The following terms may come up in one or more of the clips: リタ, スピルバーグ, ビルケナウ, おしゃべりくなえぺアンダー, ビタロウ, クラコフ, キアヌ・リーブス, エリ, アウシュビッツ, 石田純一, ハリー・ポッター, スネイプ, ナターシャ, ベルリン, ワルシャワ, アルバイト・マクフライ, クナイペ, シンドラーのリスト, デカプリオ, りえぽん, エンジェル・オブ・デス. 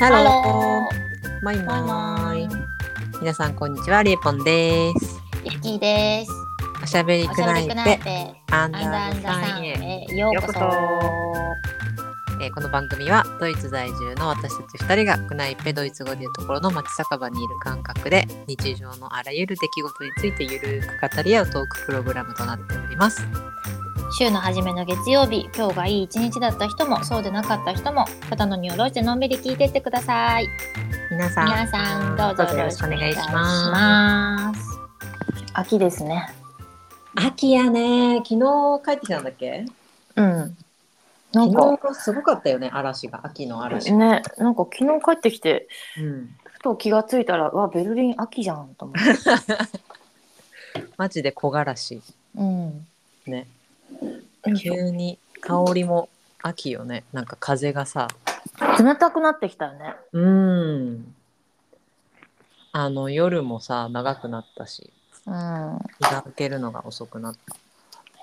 ハロー、マイマイ。皆さんこんにちは、りえぽんです。ゆきです。おしゃべりくなえぺアンダーさんへようこそ。この番組はドイツ在住の私たち2人がクナイペ、ドイツ語でいうところの町酒場にいる感覚で日常のあらゆる出来事についてゆるく語り合うトークプログラムとなっております。週の初めの月曜日、今日がいい一日だった人もそうでなかった人も肩の荷を下ろしてのんびり聞いてってください。皆さんどうぞよろしくお願いします。秋ですね。秋やね。昨日帰ってきたんだっけ？うん。なんか昨日すごかったよね、嵐が、秋の嵐がね。なんか昨日帰ってきて、ふと気がついたら、わ、ベルリン秋じゃんと思ってマジで木枯らし、ね、急に香りも秋よね。なんか風がさ、冷たくなってきたよね。夜もさ、長くなったし、日が明けるのが遅くなった。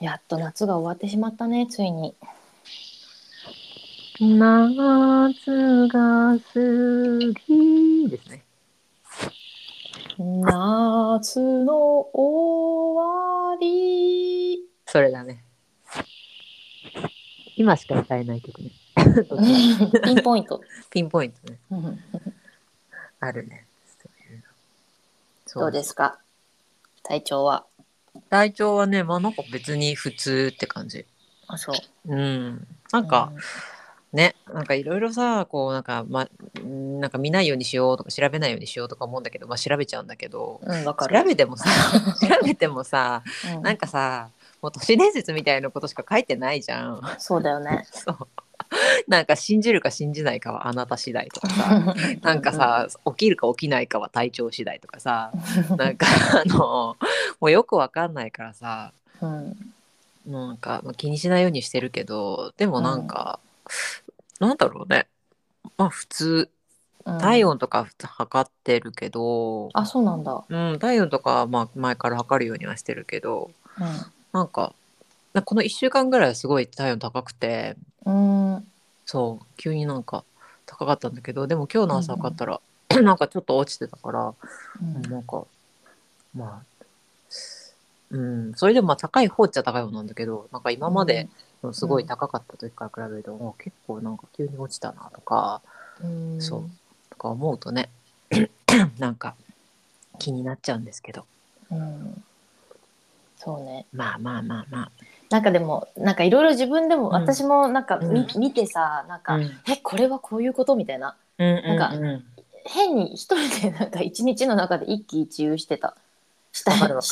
やっと夏が終わってしまったね、ついに。夏が過ぎですね。夏の終わり。それだね。今しか歌えない曲ね。ピンポイント。ピンポイントね。あるね。どうですか？体調は？体調はね、まあなんか別に普通って感じ。あ、そう。なんか。ね、なんかいろいろさ、こうなんか、なんか見ないようにしようとか調べないようにしようとか思うんだけど、調べちゃうんだけど、調べてもさ、なんかさ、もう都市伝説みたいなことしか書いてないじゃん。そうだよね。そう。なんか信じるか信じないかはあなた次第とかさなんかさ、起きるか起きないかは体調次第とかさなんかもうよくわかんないからさ、なんか気にしないようにしてるけど、でもなんか、なんだろうね、まあ普通、体温とか測ってるけど、あ、そうなんだ。体温とか、まあ、前から測るようにはしてるけど、なんかこの1週間ぐらいはすごい体温高くて、そう、急になんか高かったんだけど、でも今日の朝測ったら、なんかちょっと落ちてたから、なんかまあ、それでもまあ高い方っちゃ高い方なんだけど、なんか今まで、すごい高かった時から比べると、結構なんか急に落ちたなとか、そうとか思うとねなんか気になっちゃうんですけど、そうね。まあなんかでもなんかいろいろ自分でも、私もなんか、見てさ、なんか、これはこういうことみたいな、なんか変に一人でなんか一日の中で一喜一憂してた。わ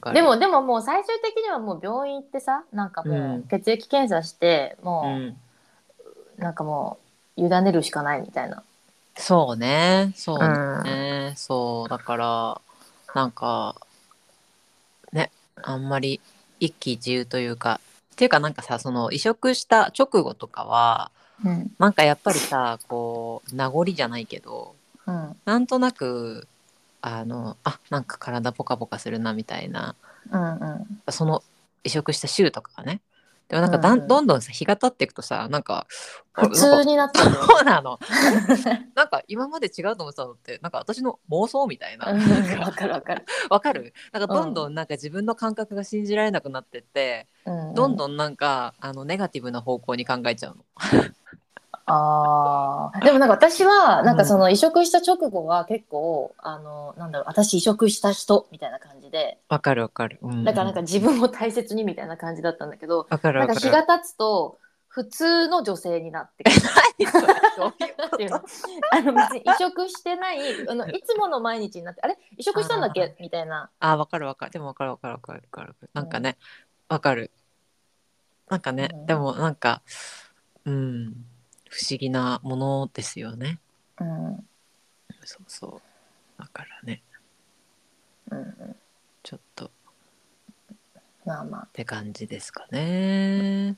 かる。でももう最終的にはもう病院行ってさ、なんかもう血液検査して、もうなんかもう委ねるしかないみたいな。そうね、そうだからなんかね、あんまり一喜一憂というか、っていうかなんかさ、その移植した直後とかは、なんかやっぱりさ、こう名残じゃないけど、なんとなく。なんか体ポカポカするなみたいな、その移植した週とかはね。でもなんかどんどんさ、日が経っていくとさ、なんか普通になってる。そうなのなんか今まで違うと思ってたのって、なんか私の妄想みたいな。わかる。なんかどんどんなんか自分の感覚が信じられなくなってって、どんどんなんかネガティブな方向に考えちゃうのでもなんか私はなんかその移植した直後は結構、なんだろう、私移植した人みたいな感じで。わかる、だからなんか自分を大切にみたいな感じだったんだけど、なんか日が経つと普通の女性になってくるっていうの、別に移植してない、いつもの毎日になって、あれ移植したんだっけみたいな。わかる。でもわかる。なんかね、でもなんか不思議なものですよね。そうだからね、ちょっとまあって感じですかね。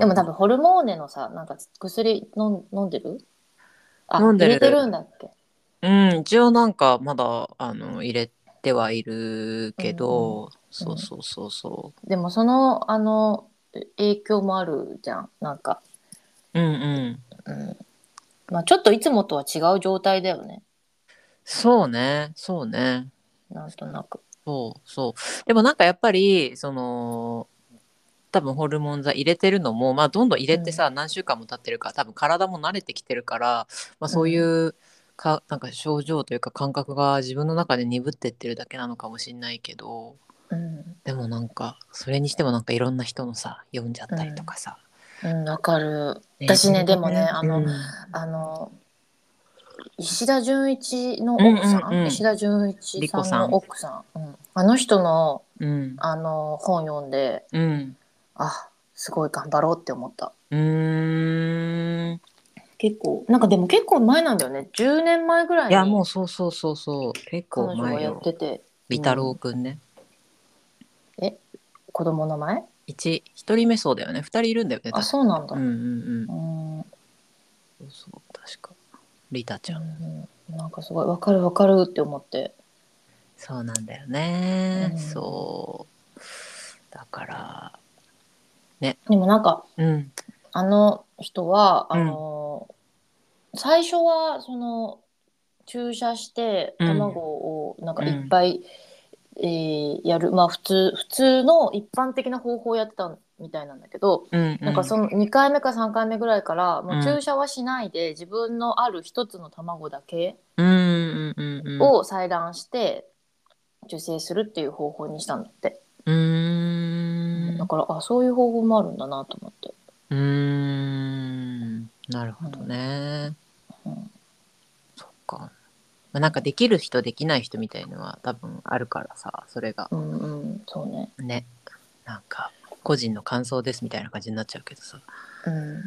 でも多分ホルモーネのさ、なんか薬飲んでる？飲んでる。入れてるんだっけ？一応なんかまだ入れてはいるけど、そう。でもその影響もあるじゃん、なんか。まあ、ちょっといつもとは違う状態だよね。そうね、そうね。なんとなく。そうそう。でもなんかやっぱりその多分ホルモン剤入れてるのも、まあ、どんどん入れてさ、うん、何週間も経ってるから多分体も慣れてきてるから、まあ、そういうか、うん、なんか症状というか感覚が自分の中で鈍ってってるだけなのかもしれないけど、うん、でもなんかそれにしてもなんかいろんな人のさ読んじゃったりとかさ、うんうん、分かる。私ね、でもね、あの石田純一の奥さん、うんうんうん、石田純一さんの奥さん、うん、あの人の、うん、あの本読んで、うん、あ、すごい頑張ろうって思った。うーん、結構なんかでも結構前なんだよね。10年前ぐらいに。いやもうそう結構前よ。彼女がやってて、ビタロウくんね、うん、え、子供の前1人目。そうだよね、2人いるんだよね。あ、そうなんだ。うんうんうん、うん、そうそう、確かリタちゃん、うん、なんかすごいわかるって思って。そうなんだよね、うん、そうだからね。でもなんか、うん、あの人はうん、最初はその注射して卵をなんかいっぱい、うん、やる、まあ普通の一般的な方法をやってたみたいなんだけど、うんうん、なんかその2回目か3回目ぐらいからもう注射はしないで、うん、自分のある一つの卵だけを採卵して受精するっていう方法にしたんだって。うーん、だからあ、そういう方法もあるんだなと思って。うーん、なるほどね、うんうん、そっか、まあ、なんかできる人できない人みたいのは多分あるからさ、それが、うんうん、そうね、ね、なんか個人の感想ですみたいな感じになっちゃうけどさ、うん、い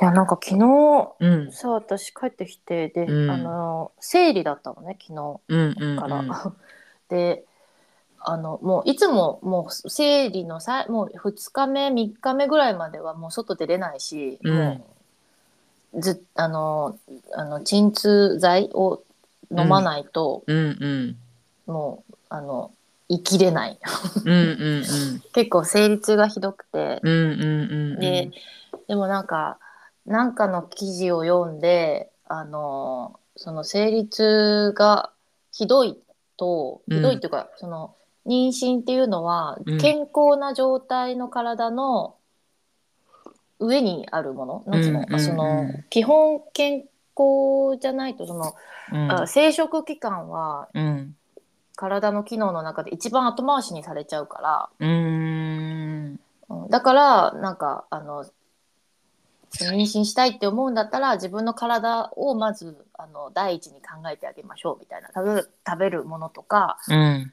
やなんか昨日、うん、さ、私帰ってきてで、うん、あの生理だったのね昨日、うん、から、うんうん、で、あのもういつももう生理のさ、もう2日目3日目ぐらいまではもう外出れないし、うん、もうずあの鎮痛剤を飲まないと、うんうんうん、もうあの生きれないうんうん、うん、結構生理痛がひどくて、うんうんうんうん、でもなんかの記事を読んで、その生理痛がひどいっていうか、うん、その妊娠っていうのは健康な状態の体の上にあるもの、うん、なんていうの、うんうんうん、その基本健康じゃないとその、うん、生殖期間は、うん、体の機能の中で一番後回しにされちゃうから、うーん、だからなんかあの妊娠したいって思うんだったら自分の体をまずあの第一に考えてあげましょうみたいな。食べるものとか、うん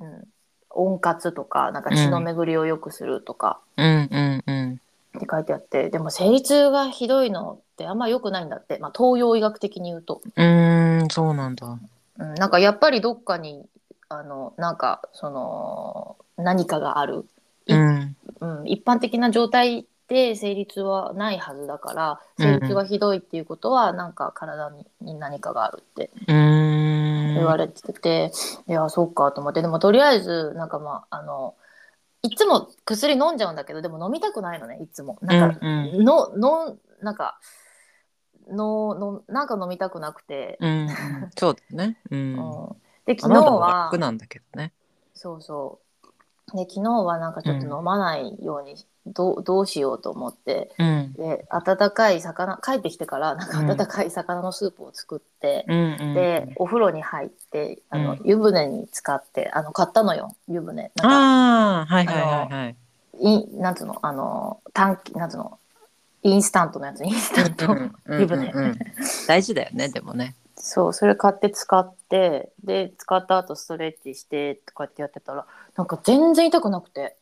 うん、温活とか、なんか血の巡りを良くするとか、うんうんうんうん、って書いてあって。でも生理痛がひどいのってあんま良くないんだって、まあ、東洋医学的に言うと。うーん、そうなんだ。なんかやっぱりどっかにあのなんかその何かがある、うんうん、一般的な状態で生理痛はないはずだから生理痛がひどいっていうことはなんか体に何かがあるって言われてて、いやそうかと思って。でもとりあえずなんか、まあ、あのいつも薬飲んじゃうんだけど、でも飲みたくないのね、いつもなんか、うんうん、なんか飲みたくなくて、うん、そうだね、うんうん、で昨日は楽なんだけどね。そうそうで昨日はなんかちょっと飲まないように、うん、どうしようと思って、うん、で温かい魚、帰ってきてからなんか温かい魚のスープを作って、うん、でお風呂に入ってあの湯船に浸かってあの買ったのよ湯船。なんかああ、はいはいはいはい、なんつうの、あの短期なんつうのインスタント湯船、うんうんうん、大事だよね。でもね、そうそれ買って使って、で使った後ストレッチしてとかってやってたらなんか全然痛くなくて。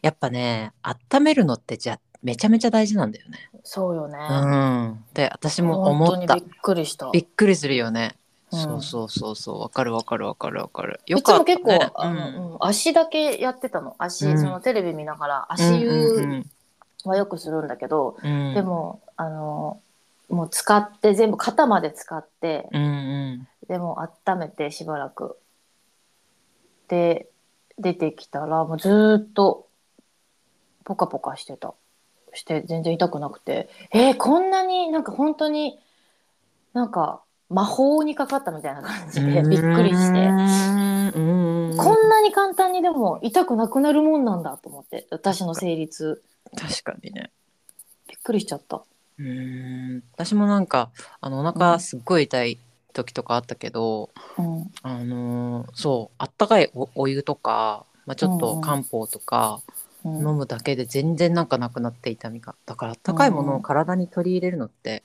やっぱね、温めるのってじゃめちゃめちゃ大事なんだよね。そうよね、うん、で私も思った。本当にびっくりした。びっくりするよね、うん、そうわかるよかったね。いつも結構あの、うん、足だけやってたの。足、うん、そのテレビ見ながら足湯、うんうんうん、はよくするんだけど、うん、でもあのもう使って全部肩まで使って、うんうん、でも温めてしばらくで出てきたらもうずっとポカポカしてた。して全然痛くなくて、こんなになんか本当になんか魔法にかかったみたいな感じでびっくりして、こんなに簡単にでも痛くなくなるもんなんだと思って、私の生理痛。確かにね、びっくりしちゃった。私もなんかお腹すっごい痛い時とかあったけど、うん、そうあったかい お湯とか、まあ、ちょっと漢方とか飲むだけで全然なんかなくなって痛みが。だからあったかいものを体に取り入れるのって、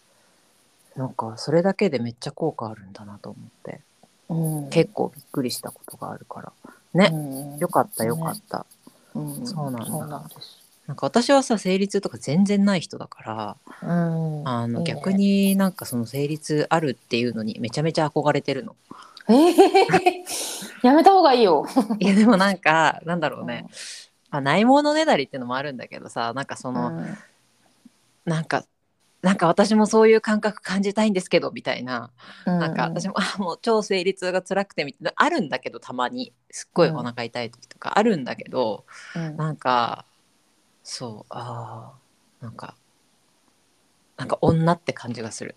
うん、なんかそれだけでめっちゃ効果あるんだなと思って、うん、結構びっくりしたことがあるからね、うん、よかったよかった、うん、そうなんだ。そうなんです。なんか私はさ生理痛とか全然ない人だから、うん、いいね、逆になんかその生理痛あるっていうのにめちゃめちゃ憧れてるの。やめた方がいいよ。いやでもなんかなんだろうね、まあ、ないものねだりってのもあるんだけどさ、なんかその、うん、なんか私もそういう感覚感じたいんですけどみたいな、うん、なんか私ももう超生理痛が辛くてみたいなあるんだけど、たまにすっごいお腹痛い時とかあるんだけど、うん、なんかそうなんか女って感じがする。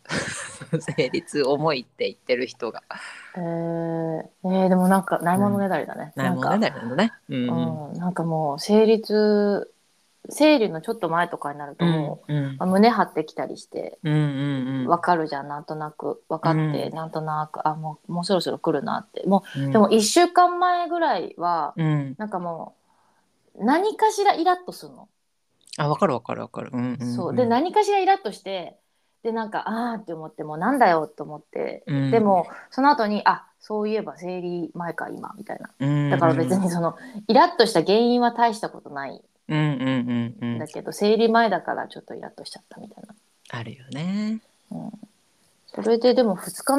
生理痛重いって言ってる人が。でもなんかないものねだりだね。ないものねだりだね。なんかもう生理のちょっと前とかになるともう、うんうん、胸張ってきたりして、うんうんうん、分かるじゃん、なんとなく分かって、うん、なんとなくもうそろそろ来るなってもう、うん、でも1週間前ぐらいは、うん、なんかもう何かしらイラッとするの。あ、分かる、うんうんうん、そうで何かしらイラッとしてでなんかあーって思ってもうなんだよと思って、うん、でもその後にそういえば生理前か今みたいな、うんうん、だから別にそのイラッとした原因は大したことない、うんうんうんうん、だけど生理前だからちょっとイラッとしちゃったみたいなあるよね、うん、それででも2日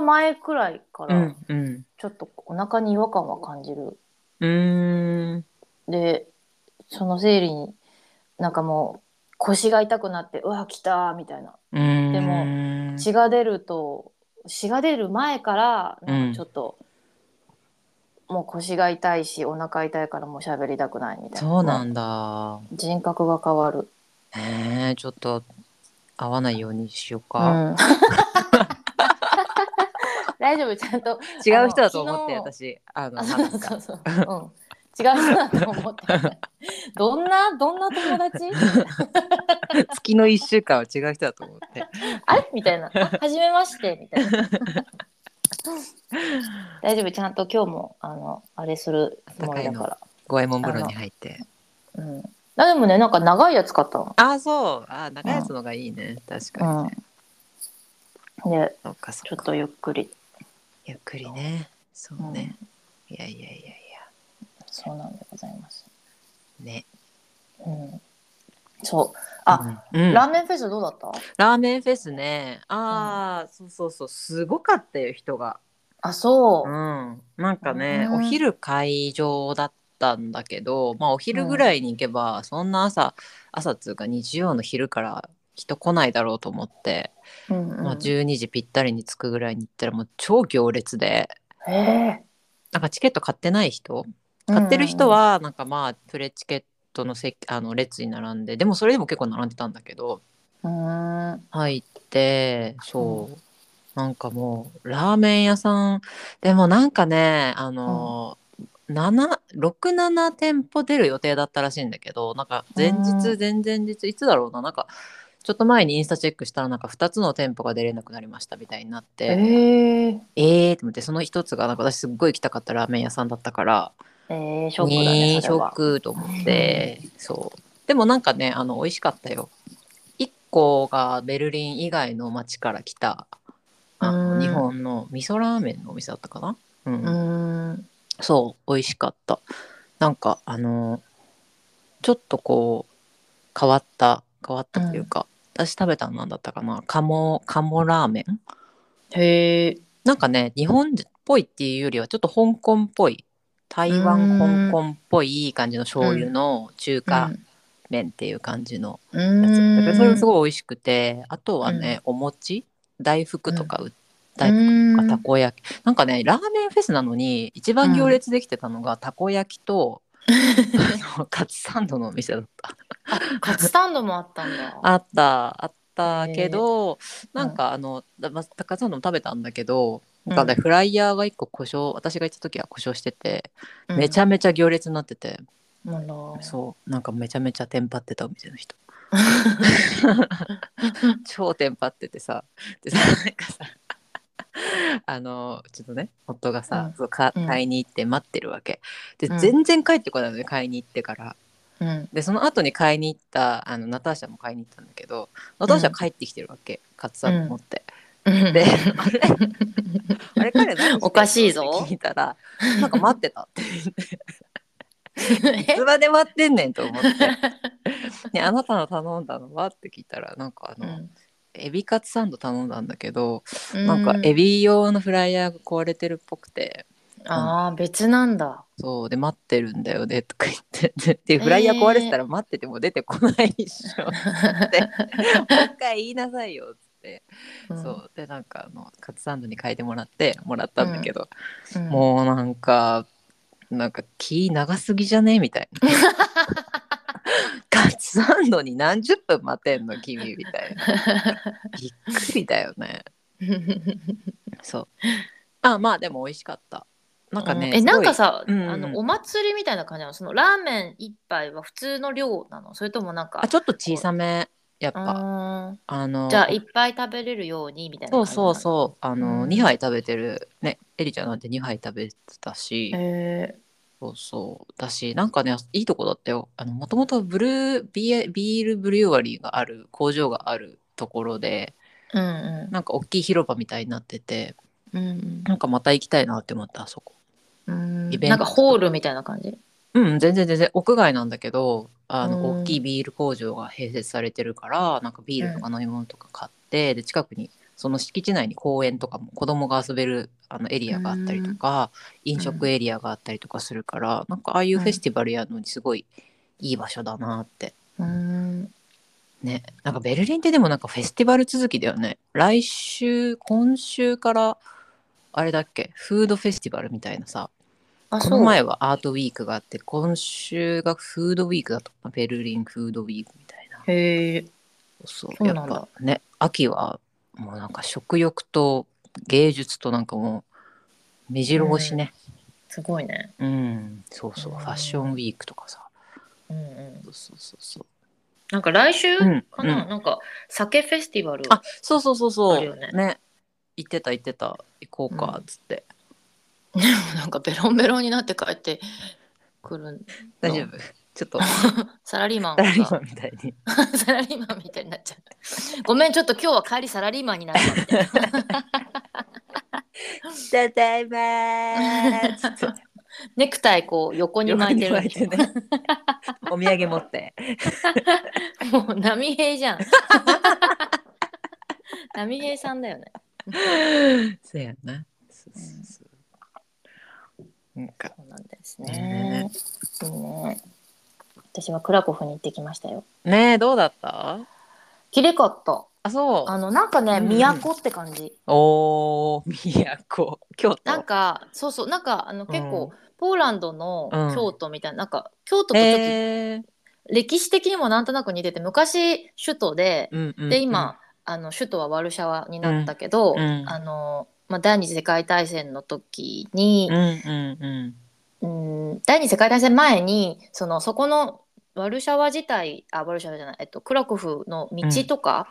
前くらいからちょっとお腹に違和感は感じる、うんうん、でその生理になんかもう腰が痛くなってうわ来たみたいな、でも血が出る前からなんかちょっと、うん、もう腰が痛いしお腹痛いからもう喋りたくないみたいな。そうなんだ、人格が変わる。ちょっと会わないようにしようか、うん、大丈夫、ちゃんと違う人だと思って。私そう、うん違うなと思ってどんな友達月の1週間は違う人だと思ってあれみたいな、はじめましてみたいな大丈夫、ちゃんと今日もあれするつもりだから。五右衛門風呂に入って、うん、でもねなんか長いやつ買ったの。そう長いやつのがいいね、うん、確かにね、うん、でちょっとゆっくりね。そうね、うん、いやそうなんでございますね、うん、そううん、ラーメンフェスどうだった？ラーメンフェスね、うん、そうすごかったよ人が。そう、うん、なんかね、うん、お昼会場だったんだけど、まあお昼ぐらいに行けば、うん、そんな朝っていうか日曜の昼から人来ないだろうと思って、うんうん、まあ、12時ぴったりに着くぐらいに行ったらもう超行列で、なんかチケット買ってない人買ってる人はなんかまあプレチケットの列に並んで、でもそれでも結構並んでたんだけど、入ってそうなんかもうラーメン屋さんでもなんかね6,7 店舗出る予定だったらしいんだけど、なんか前々日いつだろうな、なんかちょっと前にインスタチェックしたらなんか2つの店舗が出れなくなりましたみたいになって、って思って、その1つがなんか私すっごい行きたかったラーメン屋さんだったから。ショックだね、ショックと思って、そう。でもなんかね、美味しかったよ。1個がベルリン以外の町から来た、日本の味噌ラーメンのお店だったかな。そう、美味しかった。なんかちょっとこう変わったというか、私食べたのなんだったかな、鴨ラーメン。なんかね、日本っぽいっていうよりはちょっと香港っぽい。台湾香港っぽいいい感じの醤油の中華麺っていう感じのやつだけど、それもすごい美味しくて、あとはね、お餅大福とかたこ焼き、なんかねラーメンフェスなのに一番行列できてたのがたこ焼きとカツサンドのお店だったカツサンドもあったんだ。あったけど、なんかカツサンドも食べたんだけど、なんかね、フライヤーが1個故障、私が行った時は故障してて、めちゃめちゃ行列になってて、そうなんかめちゃめちゃテンパってたお店の人超テンパっててさ、でさ、なんかさ、ちょっとね夫がさ、そう買いに行って待ってるわけで、全然帰ってこないので、買いに行ってから、でその後に買いに行ったナターシャも買いに行ったんだけど、ナターシャ帰ってきてるわけ、カツサンド持って、であれ彼何おかしいぞって聞いたら、なんか待ってたっていつまで待ってんねんと思ってね、あなたの頼んだのはって聞いたら、なんかエビカツサンド頼んだんだけど、なんかエビ用のフライヤーが壊れてるっぽくて、ああ別なんだ、そうで待ってるんだよねとか言って、でフライヤー壊れてたら待ってても出てこないでしょってもう一回言いなさいよって、そうで、なんかカツサンドに変えてもらったんだけど、もうなんか気長すぎじゃねみたいなカツサンドに何十分待てんの君みたいなびっくりだよねそうまあでも美味しかった。なんかね、なんかさ、お祭りみたいな感じなの？そのラーメン一杯は普通の量なの？それともなんかちょっと小さめ、やっぱじゃあいっぱい食べれるようにみたいな感じ。そう2杯食べてるね、エリちゃんなんて2杯食べてたし、そうだし、なんかねいいとこだったよ。もともとビールブリュワリーがある工場があるところで、なんか大きい広場みたいになってて、なんかまた行きたいなって思った、あそこ。なんかホールみたいな感じ？全然屋外なんだけど、大きいビール工場が併設されてるから、なんかビールとか飲み物とか買って、で近くにその敷地内に公園とかも子供が遊べるエリアがあったりとか、飲食エリアがあったりとかするから、なんかああいうフェスティバルやのにすごいいい場所だなって、ね、なんかベルリンってでもなんかフェスティバル続きだよね。今週からあれだっけ、フードフェスティバルみたいなさ、この前はアートウィークがあって、今週がフードウィークだと、ベルリンフードウィークみたいな。へえ、そうやっぱね、秋はもうなんか食欲と芸術と、なんかもう目白押しね、すごいね。そう、ファッションウィークとかさ、そうなんか来週かな、なんか酒フェスティバル、そうあるよね。ね、行ってた行こうかっつって、でもなんかベロンベロンになって帰ってくる。大丈夫？ちょっとサラリーマンみたいにサラリーマンみたいになっちゃう。ごめん、ちょっと今日は帰りサラリーマンになったみたいな。ただいまーっつってネクタイこう横に巻いてるんですよ。ね、お土産持ってもう波平じゃん波平さんだよね。そうやな。そうそうなんですね。私はクラコフに行ってきましたよ。ねえ、どうだった？きれかった。あ、そう。なんかね、都って感じ。都、京都。なんかそうなんか結構ポーランドの京都みたいな、なんか京都とちょっと歴史的にもなんとなく似てて、昔首都で、で今首都はワルシャワになったけど、第二次世界大戦の時に。第二次世界大戦前にそこのワルシャワ自体、ワルシャワじゃない、クラコフの道とか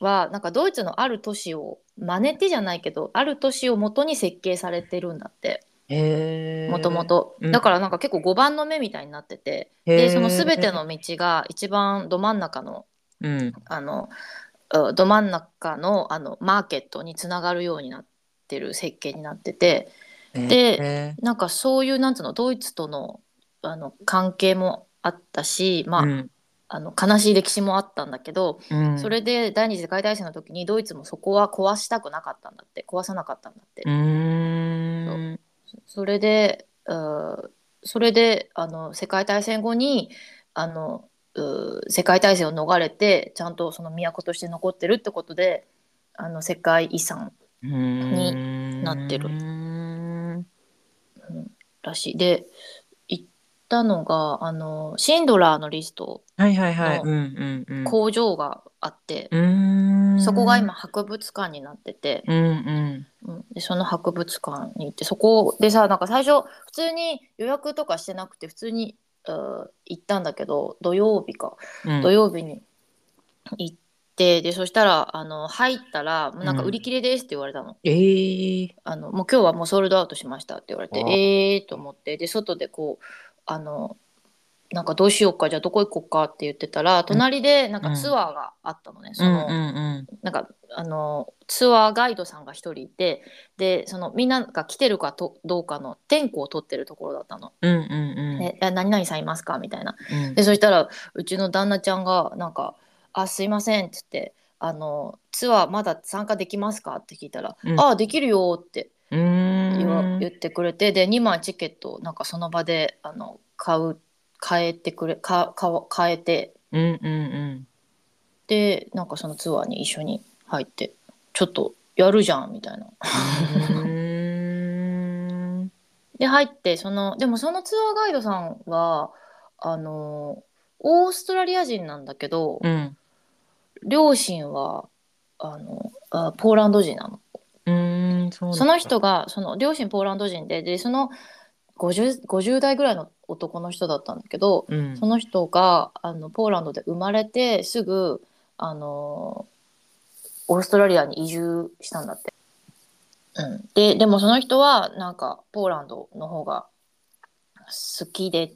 は、なんかドイツのある都市を真似てじゃないけど、ある都市を元に設計されてるんだって、もともとだからなんか結構5番の目みたいになってて、でその全ての道が一番ど真ん中の、ど真ん中のマーケットにつながるようになってる設計になってて、でなんかそういうなんつうの、ドイツとの関係もあったし、悲しい歴史もあったんだけど、それで第二次世界大戦の時にドイツもそこは壊さなかったんだって。それで世界大戦後に世界大戦を逃れて、ちゃんとその都として残ってるってことで、世界遺産になってるらしい。で行ったのが、シンドラーのリストの工場があって、そこが今博物館になってて、でその博物館に行って、そこでさ、なんか最初普通に予約とかしてなくて普通に行ったんだけど、土曜日に行って、でそしたら入ったらなんか売り切れですって言われたの。もう今日はもうソールドアウトしましたって言われて、と思って、で外でこうなんかどうしようか、じゃあどこ行こうかって言ってたら、隣でなんかツアーがあったのね。なんかツアーガイドさんが一人いて、でそのみんなが来てるかどうかの点呼を取ってるところだったの。で何々さんいますかみたいな。でそしたらうちの旦那ちゃんがなんかすいませんって言って、ツアーまだ参加できますかって聞いたら、できるよって言ってくれて、で2枚チケットなんかその場で変えて、でなんかそのツアーに一緒に入って、ちょっとやるじゃんみたいな。で入って、でもそのツアーガイドさんはオーストラリア人なんだけど、両親はポーランド人なの。その人が両親ポーランド人で、その50代ぐらいの男の人だったんだけど、その人がポーランドで生まれてすぐオーストラリアに移住したんだって、でもその人はなんかポーランドの方が好きで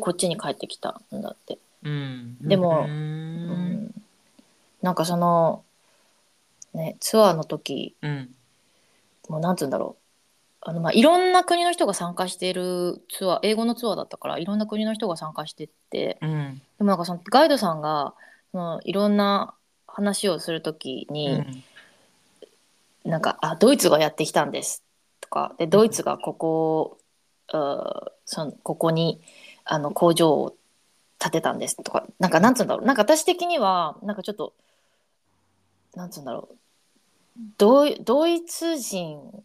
こっちに帰ってきたんだって、でも、なんかツアーの時、もうなんつうんだろう、いろんな国の人が参加しているツアー、英語のツアーだったからいろんな国の人が参加してって、でもなんかそのガイドさんがいろんな話をするときに、なんかドイツがやってきたんですとかで、ドイツがここに工場を建てたんですとか、なんかなんつうんだろう、なんか私的にはなんかちょっとなんつうんだろう、ドイツ人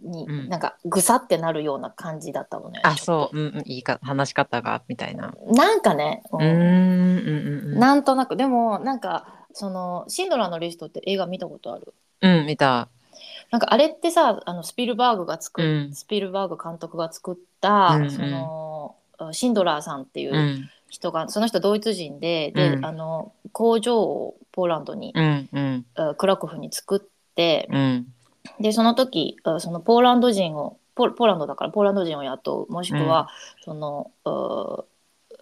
になんかぐさってなるような感じだったのね。いいか話し方がみたいな、なんかね、なんとなく。でもなんかシンドラーのリストって映画見たことある？見た。なんかあれってさ、スピルバーグ監督が作った、シンドラーさんっていう人が、その人ドイツ人で、工場をポーランドに、クラクフに作って、でその時ポーランドだからポーランド人を雇う、もしくは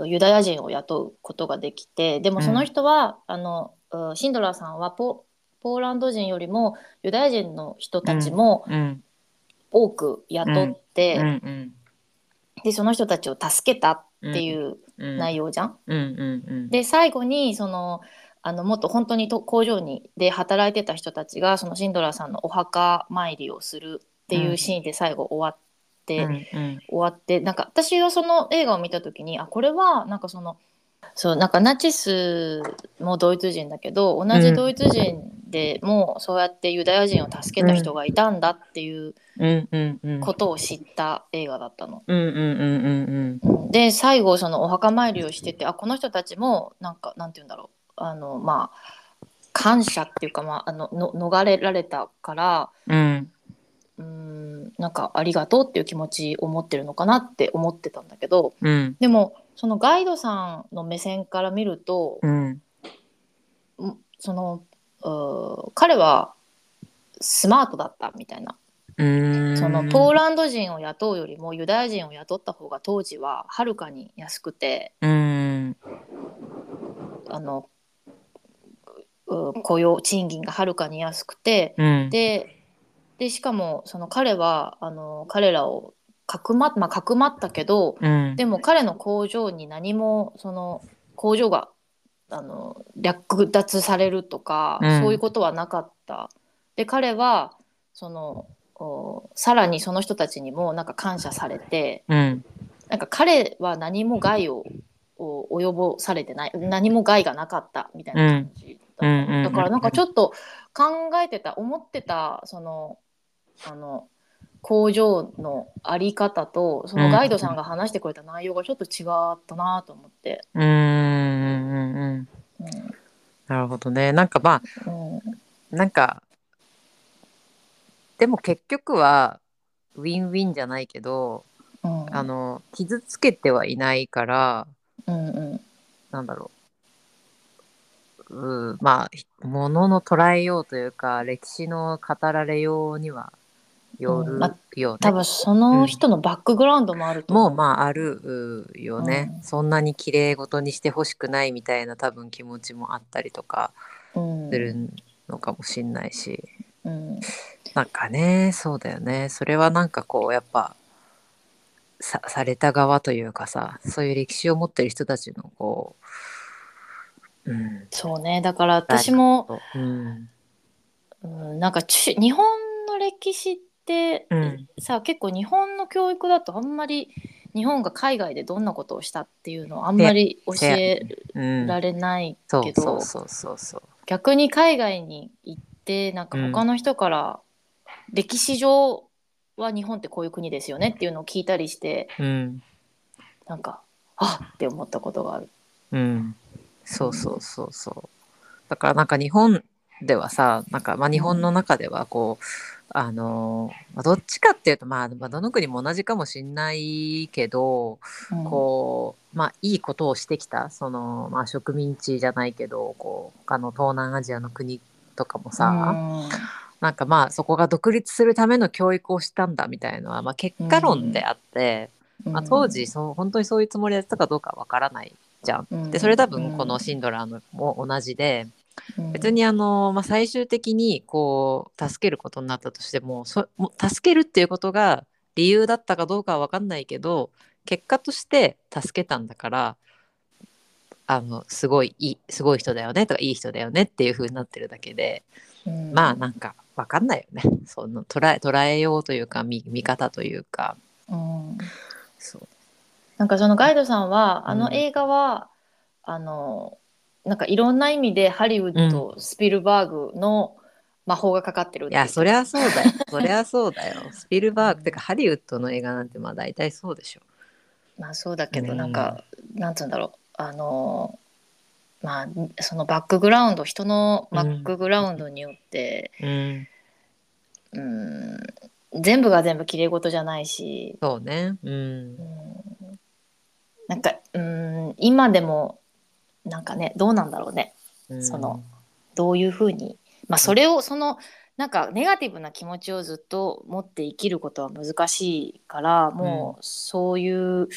ユダヤ人を雇うことができて、でもその人は、シンドラーさんはポーランド人よりもユダヤ人の人たちも多く雇って、でその人たちを助けたっていう内容じゃん。で最後にもっと本当に工場で働いてた人たちがそのシンドラーさんのお墓参りをするっていうシーンで最後終わって、なんか私はその映画を見た時に、これはなんかなんかナチスもドイツ人だけど、同じドイツ人でもそうやってユダヤ人を助けた人がいたんだっていうことを知った映画だったの。で最後お墓参りをしてて、この人たちもなんかなんて言うんだろう、感謝っていうか、逃れられたから、なんかありがとうっていう気持ちを持ってるのかなって思ってたんだけど、でもそのガイドさんの目線から見ると、彼はスマートだったみたいな。ポーランド人を雇うよりもユダヤ人を雇った方が当時ははるかに安くて、賃金がはるかに安くて、でしかも彼は彼らをかくまったけど、でも彼の工場に何も工場が略奪されるとか、そういうことはなかった。で彼はさらにその人たちにもなんか感謝されて、なんか彼は何も害を及ぼされてない、何も害がなかったみたいな感じだった、だからなんかちょっと思ってた工場のあり方とそのガイドさんが話してくれた内容がちょっと違ったなと思って、うんうんうんうん、なるほどね。なんかまあ、うん、なんかでも結局はウィンウィンじゃないけど、うん、傷つけてはいないから、うんうん、なんだろう、まあ物の捉えようというか歴史の語られようにはよるよね、うん、多分その人のバックグラウンドもあると思う、うん、もうまああるよね、うん、そんなに綺麗事にしてほしくないみたいな多分気持ちもあったりとかするのかもしんないし、うん、なんかねそうだよね。それはなんかこうやっぱ された側というかさ、そういう歴史を持ってる人たちのこう、うん、そうね。だから私も、うんうん、なんか日本の歴史ってで、うん、さあ結構日本の教育だとあんまり日本が海外でどんなことをしたっていうのをあんまり教えられないけど、逆に海外に行ってなんか他の人から、うん、歴史上は日本ってこういう国ですよねっていうのを聞いたりして、うん、なんかあって思ったことがある、うん、そうそうそうそう。だからなんか日本ではさ、なんかまあ日本の中ではこう、うんどっちかっていうと、まあ、どの国も同じかもしんないけど、うん、こうまあいいことをしてきたその、まあ、植民地じゃないけどこう他の東南アジアの国とかもさ、うん、なんかまあそこが独立するための教育をしたんだみたいのは、まあ、結果論であって、うんまあ、当時本当にそういうつもりだったかどうかわからないじゃん、うん、でそれ多分このシンドラーのも同じで。別にまあ、最終的にこう助けることになったとしても、助けるっていうことが理由だったかどうかは分かんないけど結果として助けたんだからすごい人だよねとかいい人だよねっていう風になってるだけで、うん、まあなんか分かんないよね。その捉えようというか 見方というか、うん、そうなんかそのガイドさんは映画は、うん、なんかいろんな意味でハリウッド、うん、スピルバーグの魔法がかかってるって いやそりゃそうだよそりゃそうだよ。スピルバーグってかハリウッドの映画なんてまあ大体そうでしょ。まあそうだけど、うん、なんかなんつうんだろうまあそのバックグラウンド人のバックグラウンドによって、うん全部が全部綺麗事じゃないしそうね、うんなんか今でもなんかねどうなんだろうね、うん、どういうふうに、まあ、それをなんかネガティブな気持ちをずっと持って生きることは難しいからもうそういう、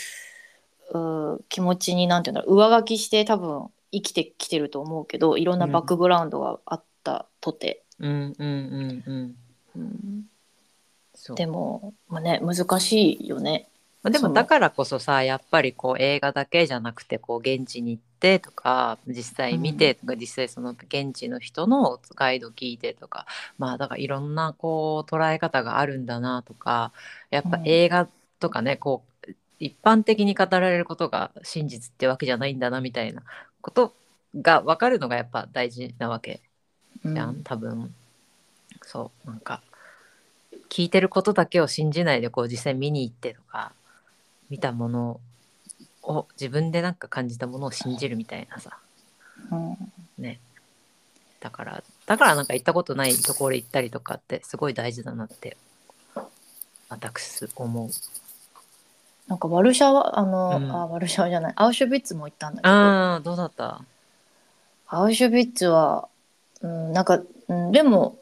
気持ちになんていうんだろう上書きして多分生きてきてると思うけどいろんなバックグラウンドがあったとて、うんうんうんうんうん、そうでも、まあね、難しいよね。でもだからこそさやっぱりこう映画だけじゃなくてこう現地に行ってとか実際見てとか、うん、実際その現地の人のガイド聞いてとかまあだからいろんなこう捉え方があるんだなとかやっぱ映画とかね、うん、こう一般的に語られることが真実ってわけじゃないんだなみたいなことが分かるのがやっぱ大事なわけじゃん、うん、多分そうなんか聞いてることだけを信じないでこう実際見に行ってとか見たものを自分でなんか感じたものを信じるみたいなさ、うんね、だからなんか行ったことないところ行ったりとかってすごい大事だなって私思う。なんかワルシャワうん、ワルシャワじゃないアウシュビッツも行ったんだけどどうだったアウシュビッツは、なんか、でも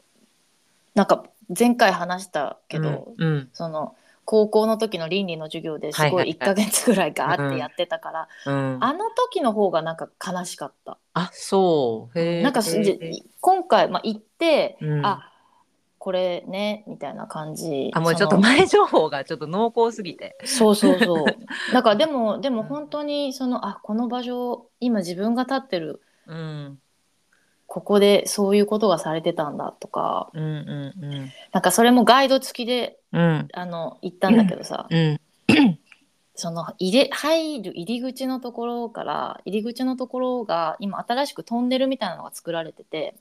なんか前回話したけど、うんうん、高校の時の倫理の授業ですごい1ヶ月ぐらいガーってやってたから、はいはいはいうん、あの時の方がなんか悲しかった。あ、そう。へー。なんか今回、まあ、行って、うん、あ、これねみたいな感じ。あ、もうちょっと前情報がちょっと濃厚すぎて。そうそうそう。なんかでも本当にあ、この場所今自分が立ってる、うん、ここでそういうことがされてたんだとか、うんうんうん、なんかそれもガイド付きで。うん、行ったんだけどさ、うん、入る入り口のところから入り口のところが今新しくトンネルみたいなのが作られてて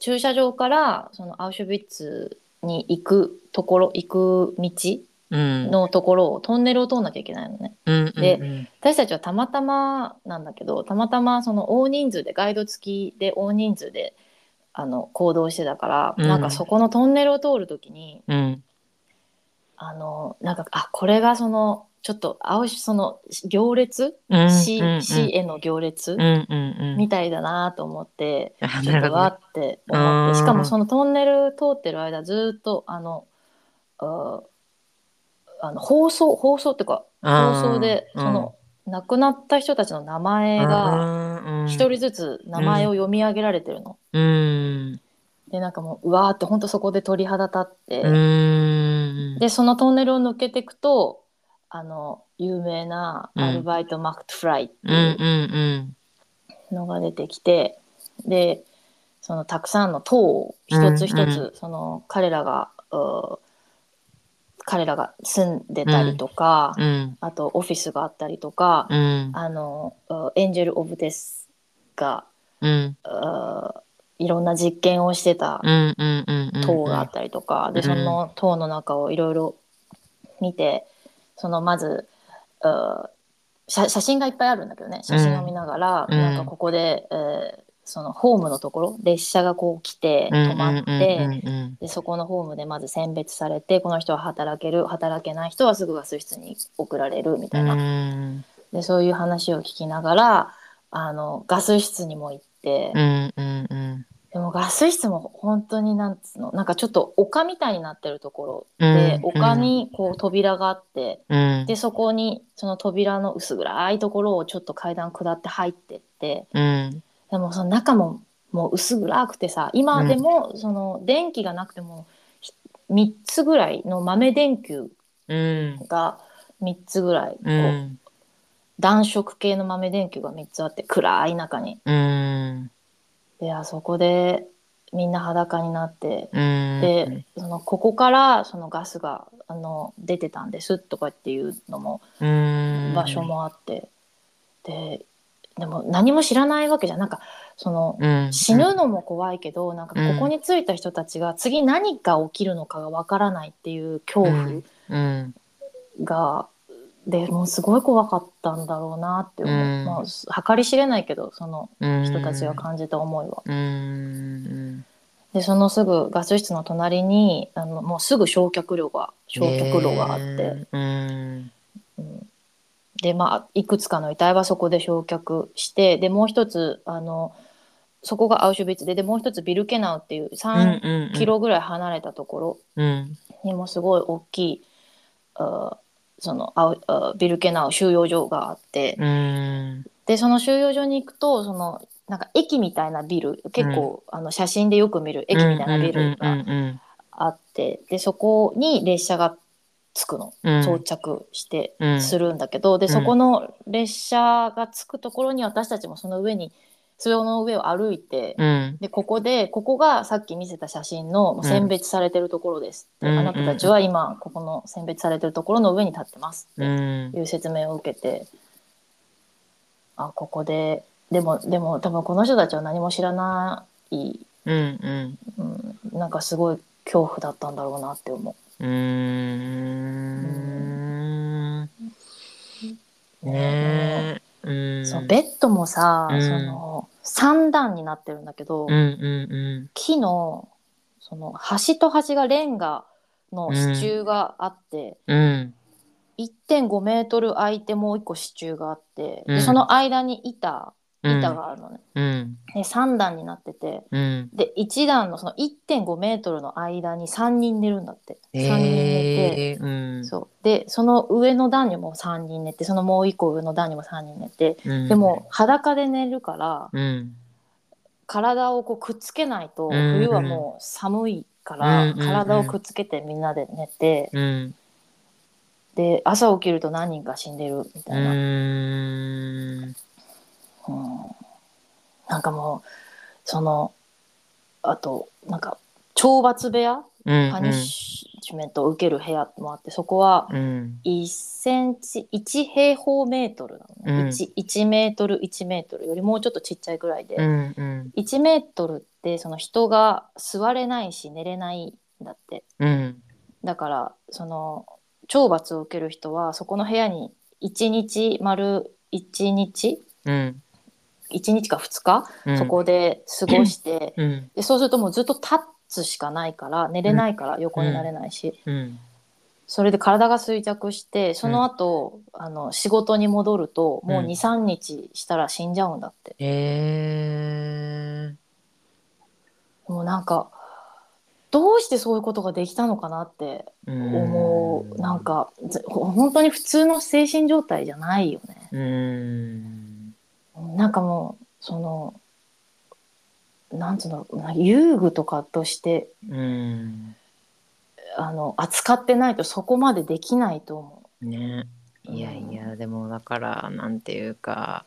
駐車場からアウシュビッツに行くところ、行く道のところをトンネルを通んなきゃいけないのね、うんうんうん、で私たちはたまたまなんだけど、たまたまその大人数でガイド付きで大人数で行動してたから、うん、なんかそこのトンネルを通るときに、うん、なんかこれがそのちょっと青いその行列、うん、C への行列、うん、みたいだなと思って、うん、ちょっとわって思って、しかもそのトンネル通ってる間ずっと放送っていうか放送でその、うん、亡くなった人たちの名前が一人ずつ名前を読み上げられてるの、うん、でなんかもううわーってほんとそこで鳥肌立って、うん、でそのトンネルを抜けていくと有名なアルバイト・マクフライっていうのが出てきて、うんうんうん、でそのたくさんの塔を一つ一つ、うんうん、その彼らが住んでたりとか、うん、あとオフィスがあったりとか、うん、エンジェル・オブ・デスが、うん、いろんな実験をしてた塔があったりとか、でその塔の中をいろいろ見て、そのまず写真がいっぱいあるんだけどね、写真を見ながら、うん、なんかここで、そのホームのところ、列車がこう来て止まって、うんうんうんうん、でそこのホームでまず選別されて、この人は働ける、働けない人はすぐガス室に送られるみたいな、うん、でそういう話を聞きながらガス室にも行って、うんうんうん、でもガス室も本当になんつうの、なんかちょっと丘みたいになってるところで、うん、丘にこう扉があって、うん、でそこにその扉の薄暗いところをちょっと階段下って入ってって、うん、でもその中ももう薄暗くてさ、今でもその電気がなくても3つぐらいの豆電球が3つぐらい、うん、暖色系の豆電球が3つあって、暗い中に、うんで、あそこでみんな裸になって、うん、でそのここからそのガスが出てたんですとかっていうのも、うん、場所もあって、でも何も知らないわけじゃん、なんかその、うん、死ぬのも怖いけど、なんかここに着いた人たちが次何が起きるのかがわからないっていう恐怖が、うん、でもうすごい怖かったんだろうなって思う、うんまあ、計り知れないけどその人たちが感じた思いは、うん、でそのすぐガス室の隣にもうすぐ焼却炉があって、うんでまあ、いくつかの遺体はそこで焼却して、でもう一つそこがアウシュビッツ でもう一つビルケナウっていう3キロぐらい離れたところにもすごい大きい、うん、そのビルケナウ収容所があって、うん、でその収容所に行くとそのなんか駅みたいなビル、結構、うん、写真でよく見る駅みたいなビルがあって、でそこに列車が着くの、到着してするんだけど、うん、でそこの列車が着くところに私たちもその上を歩いて、うん、でここがさっき見せた写真の選別されてるところですって、うん、あなたたちは今ここの選別されてるところの上に立ってますっていう説明を受けて、あここででも多分この人たちは何も知らない、うんうんうん、なんかすごい恐怖だったんだろうなって思う。ねえ、そうベッドもさ、その3段になってるんだけど、うんうんうん、木のその端と端がレンガの支柱があって、うん、1.5 メートル空いてもう1個支柱があって、うん、でその間に板があるのね、うん、で3段になってて、うん、で1段のその 1.5 メートルの間に3人寝るんだって。3人寝て、うん、そうでその上の段にも3人寝て、そのもう1個上の段にも3人寝て、うん、でも裸で寝るから、うん、体をこうくっつけないと、冬はもう寒いから、うん、体をくっつけてみんなで寝て、うん、で朝起きると何人か死んでるみたいな、うん、なんかもうそのあとなんか懲罰部屋、うんうん、パニッシュメントを受ける部屋もあって、そこは1平方メートルなのね、うん、1メートルよりもうちょっとちっちゃいぐらいで、うんうん、1メートルってその人が座れないし寝れないんだって、うん、だからその懲罰を受ける人はそこの部屋に1日丸1日、うん、1日か2日、うん、そこで過ごして、うん、でそうするともうずっと立つしかないから寝れないから横になれないし、うんうん、それで体が衰弱してその後、うん、仕事に戻るともう 2,3 日したら死んじゃうんだって、うん、もうなんかどうしてそういうことができたのかなって思う。なんか本当に普通の精神状態じゃないよね。なんかもうそのなんつうの遊具とかとして扱ってないとそこまでできないと思う。ね、いやいやでもだからなんていうか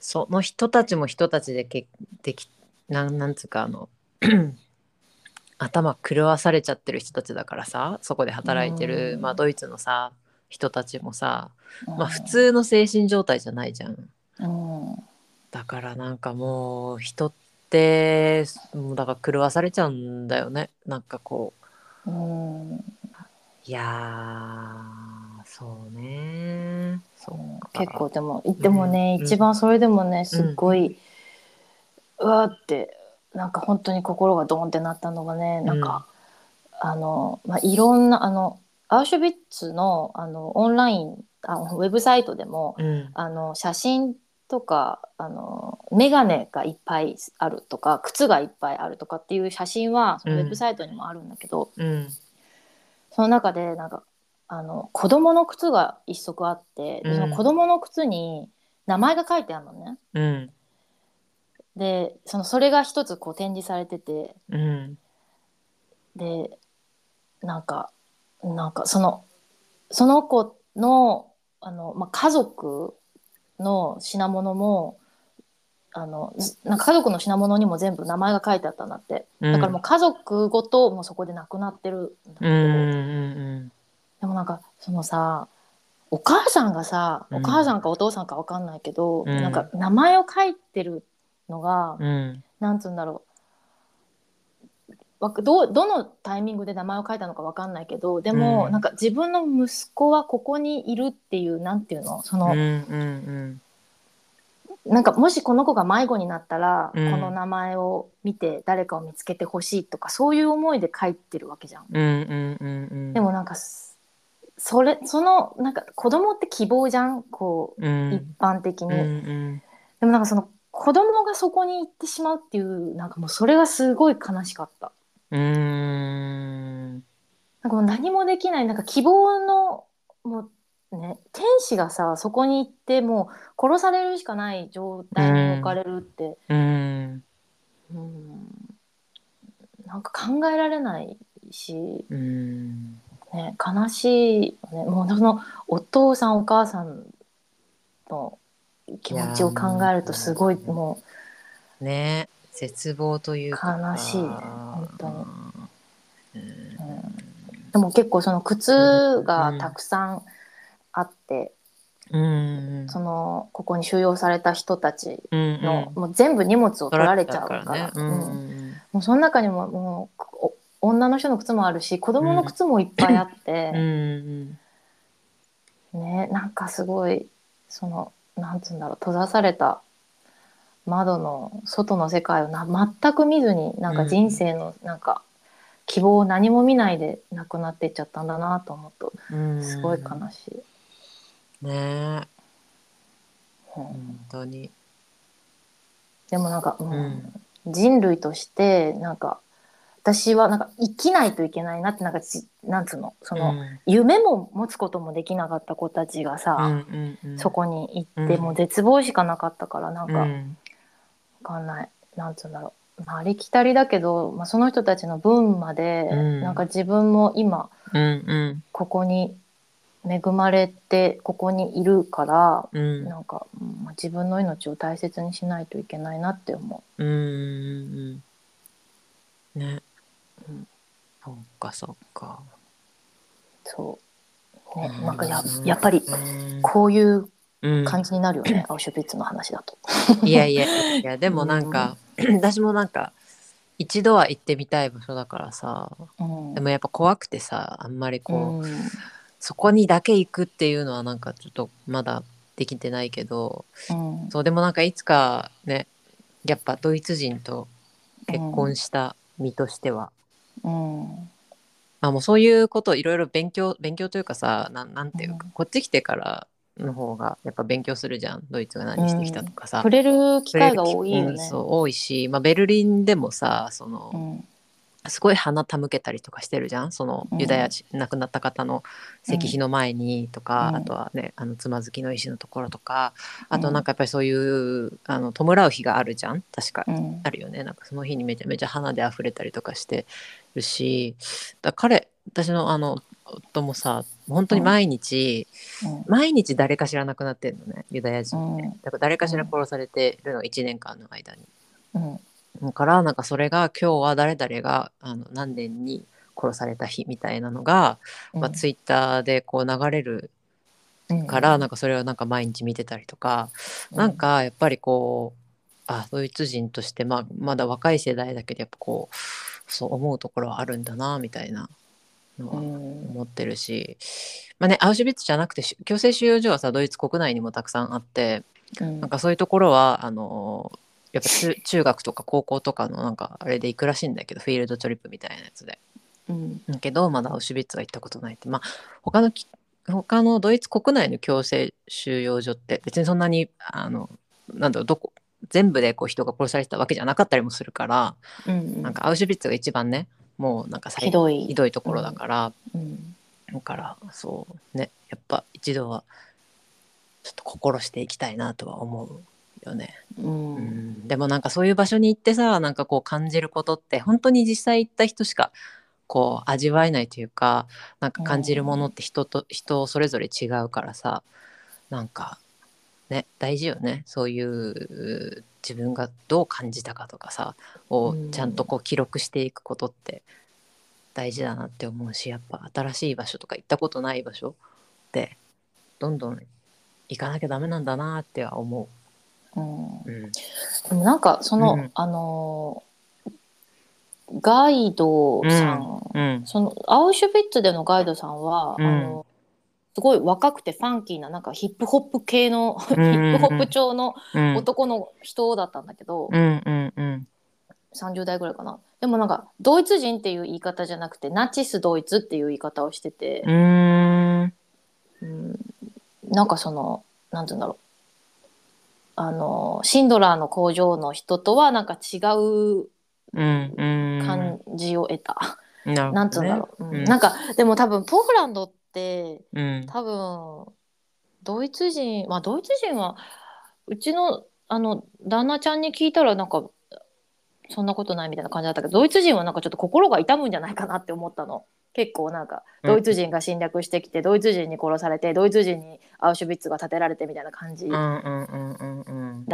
その人たちも人たちでなんつうか頭狂わされちゃってる人たちだからさ、そこで働いてる、うんまあ、ドイツのさ人たちもさ、まあ、普通の精神状態じゃないじゃん、うん、だからなんかもう人ってもうだから狂わされちゃうんだよねなんかこう、うん、いやそうねそうか結構でもね、うん、一番それでもねすっごい、うん、うわーってなんか本当に心がドーンってなったのがねなんか、うんまあ、いろんなアウシュビッツ の, オンラインウェブサイトでも、うん、写真とかメガネがいっぱいあるとか靴がいっぱいあるとかっていう写真はそのウェブサイトにもあるんだけど、うん、その中でなんか子供の靴が一足あってでその子供の靴に名前が書いてあるのね、うんでそれが一つこう展示されてて、うん、でなんかその子の、まあ、家族の品物もなんか家族の品物にも全部名前が書いてあったんだって、うん、だからもう家族ごともうそこで亡くなってるんだけど、うんうんうん、でもなんかそのさお母さんがさお母さんかお父さんか分かんないけど、うん、なんか名前を書いてるのが、うん、なんつうんだろう どのタイミングで名前を書いたのか分かんないけどでも、うん、なんか自分の息子はここにいるっていうなんていうのその、うんうんうん、なんかもしこの子が迷子になったら、うん、この名前を見て誰かを見つけてほしいとかそういう思いで書いてるわけじゃん、うんうんうんうん、でもなんかそのなんか子供って希望じゃんこう、うん、一般的に、うんうん、でもなんかその子供がそこに行ってしまうっていうなんかもうそれがすごい悲しかった。なんかもう何もできないなんか希望のもうね天使がさそこに行ってもう殺されるしかない状態に置かれるってなんか考えられないし、ね、悲しいよねもうそのお父さんお母さんの気持ちを考えるとすごいもうね絶望というか悲しいね本当に、うん、でも結構その靴がたくさんあって、うん、そのここに収容された人たちの、うん、もう全部荷物を取られちゃうから、うんうん、もうその中にも、 もう女の人の靴もあるし子供の靴もいっぱいあって、うんうん、ねなんかすごいそのなんつうんだろう閉ざされた窓の外の世界を全く見ずになんか人生のなんか希望を何も見ないでなくなっていっちゃったんだなと思うとすごい悲しい、うん、ねえ本当にでもなんか、うん、人類としてなんか私はなんか生きないといけないなってなんかなんつうのその、うん、夢も持つこともできなかった子たちがさ、うんうんうん、そこに行って、うん、もう絶望しかなかったからなんか、うん、分かんないなんつうんだろう、まあ、ありきたりだけど、まあ、その人たちの分まで、うん、なんか自分も今、うんうん、ここに恵まれてここにいるから、うん、なんか、まあ、自分の命を大切にしないといけないなって思う。うんうん、ねうん、そうかそうかそう、ね、なんか やっぱりこういう感じになるよね、うん、アウシュビッツの話だといやいやでもなんか、うん、私もなんか一度は行ってみたい場所だからさ、うん、でもやっぱ怖くてさ、あんまりこう、うん、そこにだけ行くっていうのはなんかちょっとまだできてないけど、うん、そうでもなんかいつかね、やっぱドイツ人と結婚した身としては、うんうん、あもうそういうことをいろいろ勉強というかさ、なんていうか、うん、こっち来てからの方がやっぱ勉強するじゃん、ドイツが何してきたとかさ、うん、触れる機会が多いよね、そう多いし、まあ、ベルリンでもさその、うん、すごい花手向けたりとかしてるじゃん、そのユダヤ人、うん、亡くなった方の石碑の前にとか、うん、あとはねあのつまずきの石のところとか、あとなんかやっぱりそういうあの弔う日があるじゃん、確か、うん、あるよね、なんかその日にめちゃめちゃ花であふれたりとかしてるし、だから私のあの夫もさ本当に毎日誰かしら亡くなってんのね、ユダヤ人で、だから誰かしら殺されてるの1年間の間に、うん、だからなんかそれが今日は誰々があの何年に殺された日みたいなのが、まあ、ツイッターでこう流れるから、うん、なんかそれをなんか毎日見てたりとか、うん、なんかやっぱりこうあドイツ人として、まあ、まだ若い世代だけどやっぱこうそう思うところはあるんだなみたいなのは思ってるし、まあね、アウシュビッツじゃなくて強制収容所はさドイツ国内にもたくさんあって、うん、なんかそういうところはやっぱ中学とか高校とかのなんかあれで行くらしいんだけど、フィールドトリップみたいなやつで、うん、だけどまだアウシュビッツは行ったことないって、まあ他のドイツ国内の強制収容所って別にそんなになんだろう、どこ全部でこう人が殺されてたわけじゃなかったりもするから、うん、なんかアウシュビッツが一番ねもうなんかひどいところだから、うん、だからそうねやっぱ一度はちょっと心していきたいなとは思うよね、うんうん、でもなんかそういう場所に行ってさなんかこう感じることって本当に実際行った人しかこう味わえないというか、なんか感じるものって人それぞれ違うからさ、なんかね大事よね、そういう自分がどう感じたかとかさをちゃんとこう記録していくことって大事だなって思うし、やっぱ新しい場所とか行ったことない場所ってどんどん行かなきゃダメなんだなっては思う、うんうん、でもなんかその、うん、ガイドさん、うんうん、そのアウシュビッツでのガイドさんは、うん、すごい若くてファンキーな、 なんかヒップホップ系のヒップホップ調の男の人だったんだけど、うんうんうん、30代ぐらいかな。でもなんかドイツ人っていう言い方じゃなくてナチスドイツっていう言い方をしてて、うん、なんかそのなんて言うんだろう、シンドラーの工場の人とはなんか違う感じを得た、うんうん、なんて言うんだろう、うん、なんかでも多分ポーランドってうん、多分ドイツ人はうちの旦那ちゃんに聞いたらなんかそんなことないみたいな感じだったけど、ドイツ人はなんかちょっと心が痛むんじゃないかなって思ったの。結構なんかドイツ人が侵略してきて、うん、ドイツ人に殺されてドイツ人にアウシュビッツが建てられてみたいな感じだ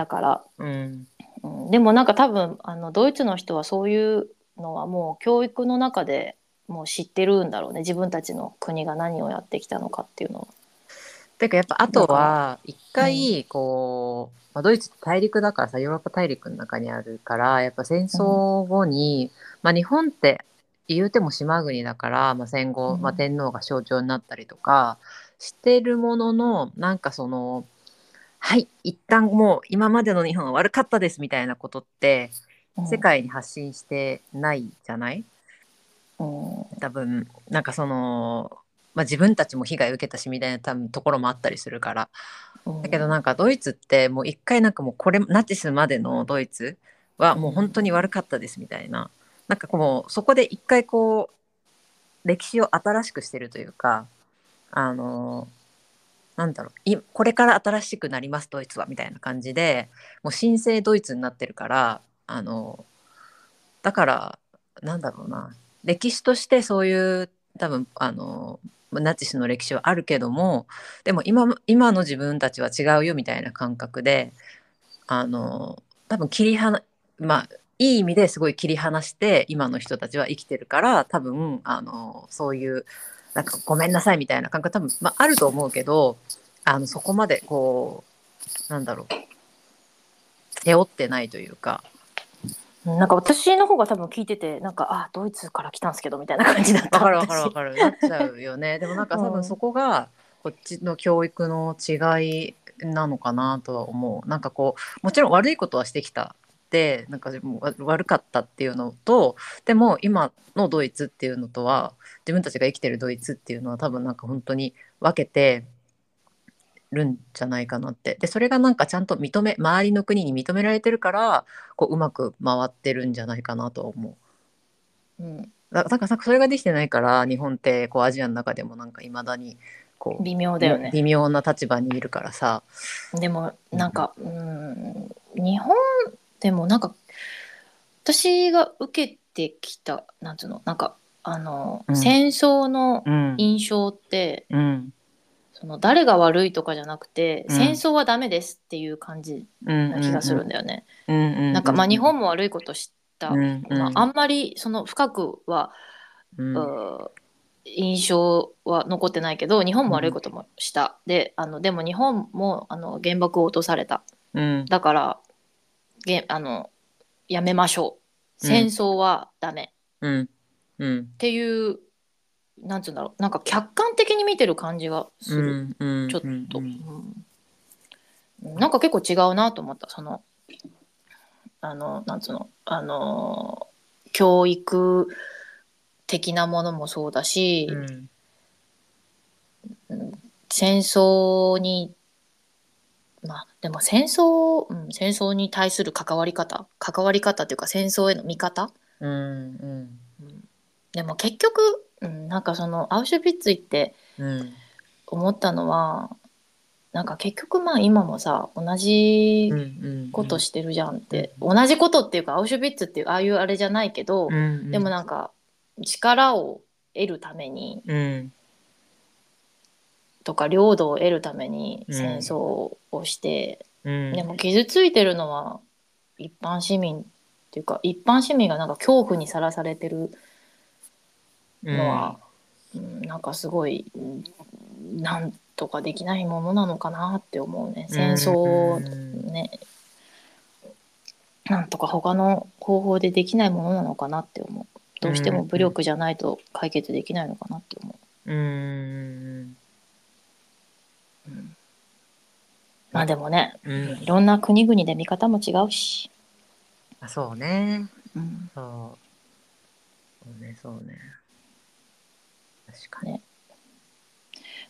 から、うんうん、でもなんか多分ドイツの人はそういうのはもう教育の中でもう知ってるんだろうね、自分たちの国が何をやってきたのかっていうのは。てかやっぱあとは一回こう、うんまあ、ドイツって大陸だからさ、ヨーロッパ大陸の中にあるからやっぱ戦争後に、うんまあ、日本って言うても島国だから、まあ、戦後、うんまあ、天皇が象徴になったりとかしてるものの、なんかそのはい一旦もう今までの日本は悪かったですみたいなことって世界に発信してないじゃない、うん多分なんかその、まあ、自分たちも被害受けたしみたいな多分ところもあったりするから、うん、だけどなんかドイツってもう一回なんかもうこれナチスまでのドイツはもう本当に悪かったですみたいな、なんかこうそこで一回こう歴史を新しくしてるというか、なんだろうこれから新しくなりますドイツはみたいな感じでもう新生ドイツになってるから、だからなんだろうな、歴史としてそういう多分ナチスの歴史はあるけども、でも 今の自分たちは違うよみたいな感覚で多分まあいい意味ですごい切り離して今の人たちは生きてるから、多分そういうなんかごめんなさいみたいな感覚多分、まあ、あると思うけど、そこまでこうなんだろう背負ってないというか、なんか私の方が多分聞いててなんかあドイツから来たんですけどみたいな感じだった。わかるわかるわかるなっちゃうよね。でもなんか多分そこがこっちの教育の違いなのかなとは思う。なんかこうもちろん悪いことはしてきたでなんか悪かったっていうのとでも今のドイツっていうのとは自分たちが生きてるドイツっていうのは多分なんか本当に分けてるんじゃないかなってでそれがなんかちゃんと周りの国に認められてるからこううまく回ってるんじゃないかなと思う、うん、だからそれができてないから日本ってこうアジアの中でもなんか未だにこう微妙だよね微妙な立場にいるからさでもなんか、うん、日本でもなんか私が受けてきたなんていうのなんか戦争の印象って、うんうん、その誰が悪いとかじゃなくて、うん、戦争はダメですっていう感じな気がするんだよね、うんうんうん、なんかまあ日本も悪いことした、うんうんまあ、あんまりその深くは、うん、印象は残ってないけど日本も悪いこともした、うん、でも日本も原爆を落とされた、うん、だからやめましょう戦争はダメ、うんうん、っていうなんていうんだろうなんか客観的に見てる感じがする、うんうん、ちょっと、うん、なんか結構違うなと思ったそのなんつうの教育的なものもそうだし、うん、戦争にまあ、でも戦争に対する関わり方というか戦争への見方、うんうんうん、でも結局、うん、なんかそのアウシュビッツ行って思ったのは、うん、なんか結局まあ今もさ同じことしてるじゃんって、うんうんうん、同じことっていうかアウシュビッツっていうああいうあれじゃないけど、うんうん、でもなんか力を得るために、うんとか領土を得るために戦争をして、うん、でも傷ついてるのは一般市民っていうか一般市民がなんか恐怖にさらされてるのは、うん、なんかすごいなんとかできないものなのかなって思うね戦争をね、うん、なんとか他の方法でできないものなのかなって思うどうしても武力じゃないと解決できないのかなって思う、うんうん、まあでもね、うん、いろんな国々で見方も違うしそうね、うん、そうねそうね確かに、ね、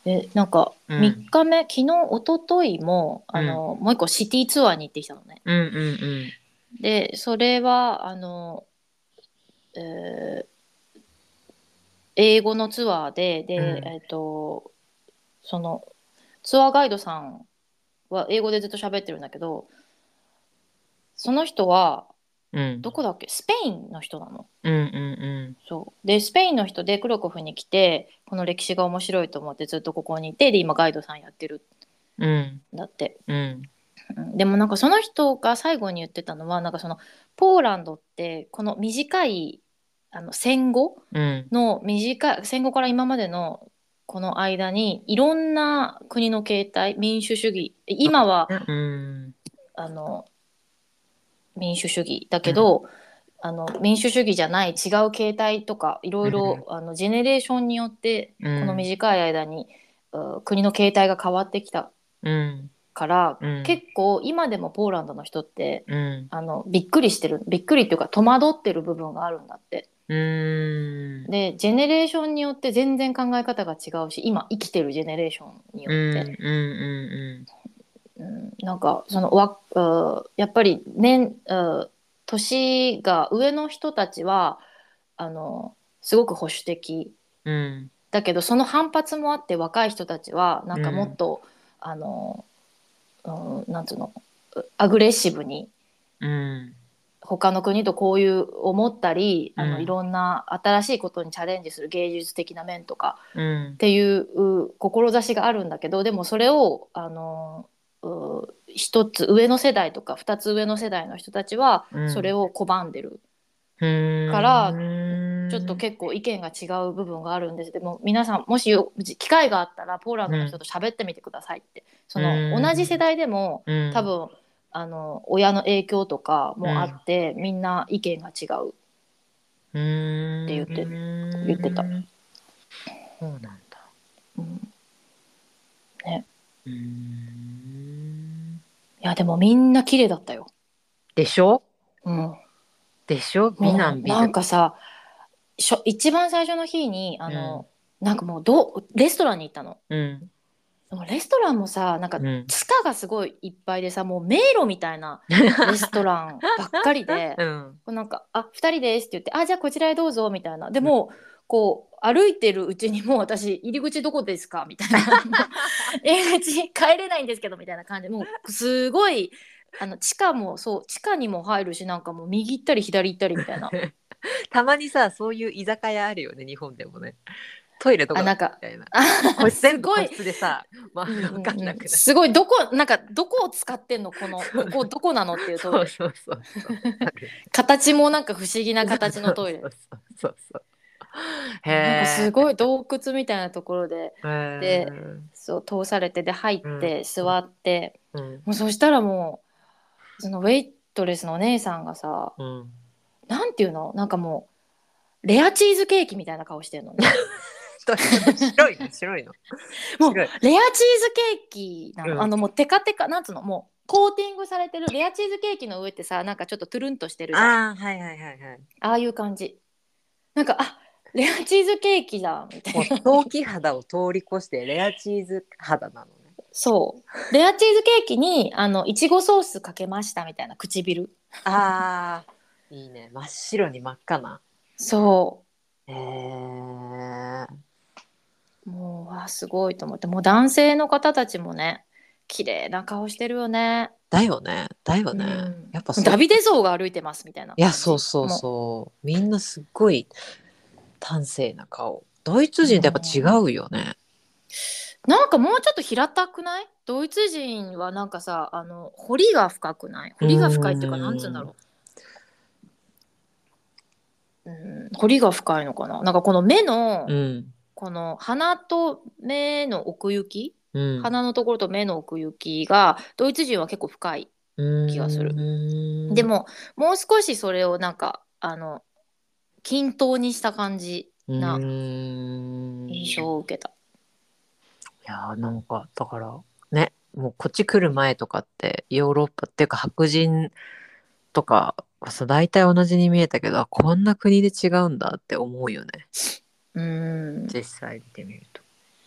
でなんか3日目、うん、昨日一昨日ももう一個シティツアーに行ってきたのね、うんうんうん、でそれは英語のツアーで、うん、そのツアーガイドさんは英語でずっと喋ってるんだけどその人はどこだっけ、うん、スペインの人なの、うんうんうん、そうでスペインの人でクロコフに来てこの歴史が面白いと思ってずっとここにいてで今ガイドさんやってる、うん、だって、うん、でもなんかその人が最後に言ってたのはなんかそのポーランドってこの短い戦後の短い、うん、戦後から今までのこの間にいろんな国の形態民主主義今は、うん、民主主義だけど、うん、民主主義じゃない違う形態とかいろいろ、うん、ジェネレーションによって、うん、この短い間に国の形態が変わってきたから、うん、結構今でもポーランドの人って、うん、びっくりっていうか戸惑ってる部分があるんだってでジェネレーションによって全然考え方が違うし今生きてるジェネレーションによって、うんうんうんうん、なんかそのやっぱり年が上の人たちはすごく保守的、うん、だけどその反発もあって若い人たちはなんかもっと、うん、なんつうのアグレッシブに、うん他の国とこういう思ったり、うん、いろんな新しいことにチャレンジする芸術的な面とかっていう志があるんだけど、うん、でもそれを一つ上の世代とか二つ上の世代の人たちはそれを拒んでるから、うん、ちょっと結構意見が違う部分があるんです。でも皆さんもし機会があったらポーランドの人と喋ってみてくださいってその同じ世代でも多分親の影響とかもあって、うん、みんな意見が違うって言ってた。そうなんだ。うん、ね。いやでもみんな綺麗だったよ。でしょ？うん。でしょ？美男美女。なんかさ、一番最初の日になんかもうレストランに行ったの。うん。レストランもさ、なんか地下がすごいいっぱいでさ、うん、もう迷路みたいなレストランばっかりで、うん、なんかあ2人ですって言って、あじゃあこちらへどうぞみたいな。でも、うん、こう歩いてるうちにもう私入り口どこですかみたいな入り口帰れないんですけどみたいな感じで、もうすごい地下もそう、地下にも入るし、なんかもう右行ったり左行ったりみたいな。たまにさ、そういう居酒屋あるよね、日本でもね。トイレとかみたいな。これ全部個室でさ、まあ分かんなくない。すごいなんかどこを使ってんの、ここどこなのっていうトイレ。形もなんか不思議な形のトイレ。そう。へー。すごい洞窟みたいなところでそう通されて、で入って座って、うん、もうそしたらもうそのウェイトレスのお姉さんがさ、うん、なんていうの、なんかもうレアチーズケーキみたいな顔してるのね。白いのもうレアチーズケーキなの、うん、もうテカテカなんつうの、もうコーティングされてるレアチーズケーキの上ってさ、なんかちょっとトゥルンとしてるじゃん。はい、ああいう感じ。なんかあレアチーズケーキだみたいな。陶器肌を通り越してレアチーズ肌なのね。そうレアチーズケーキにいちごソースかけましたみたいな唇。あーいいね、真っ白に真っ赤な。そうもうわすごいと思って、もう男性の方たちもね綺麗な顔してるよね。だよね、うん、やっぱダビデ像が歩いてますみたいな。いやそうみんなすっごい端正な顔。ドイツ人ってやっぱ違うよね、うん、なんかもうちょっと平たくない？ドイツ人はなんかさ彫りが深くない？彫りが深いっていうか、なんつうんだろう、彫りが深いのかな。なんかこの目の、うん、この鼻と目の奥行き、うん、鼻のところと目の奥行きがドイツ人は結構深い気がする。でももう少しそれをなんか均等にした感じな印象を受けた。いやなんかだからね、もうこっち来る前とかってヨーロッパっていうか白人とか大体同じに見えたけど、こんな国で違うんだって思うよね。実際見てみると。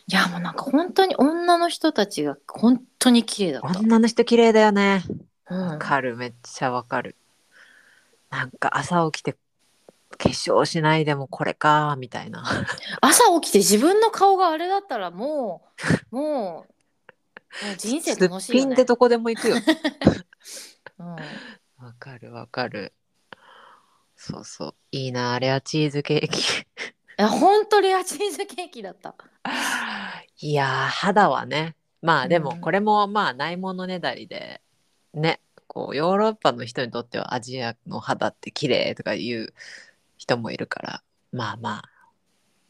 いやもうなんか本当に女の人たちが本当に綺麗だった。女の人綺麗だよね。わかる、めっちゃわかる。なんか朝起きて化粧しないでもこれかみたいな。朝起きて自分の顔があれだったらもう人生楽しいよね。すっぴんでどこでも行くよ。わかるわかる。そういいな、レアチーズケーキ。ほんとレアチーズケーキだった。いや肌はね、まあでもこれもまあないものねだりでね、こうヨーロッパの人にとってはアジアの肌って綺麗とかいう人もいるから、まあ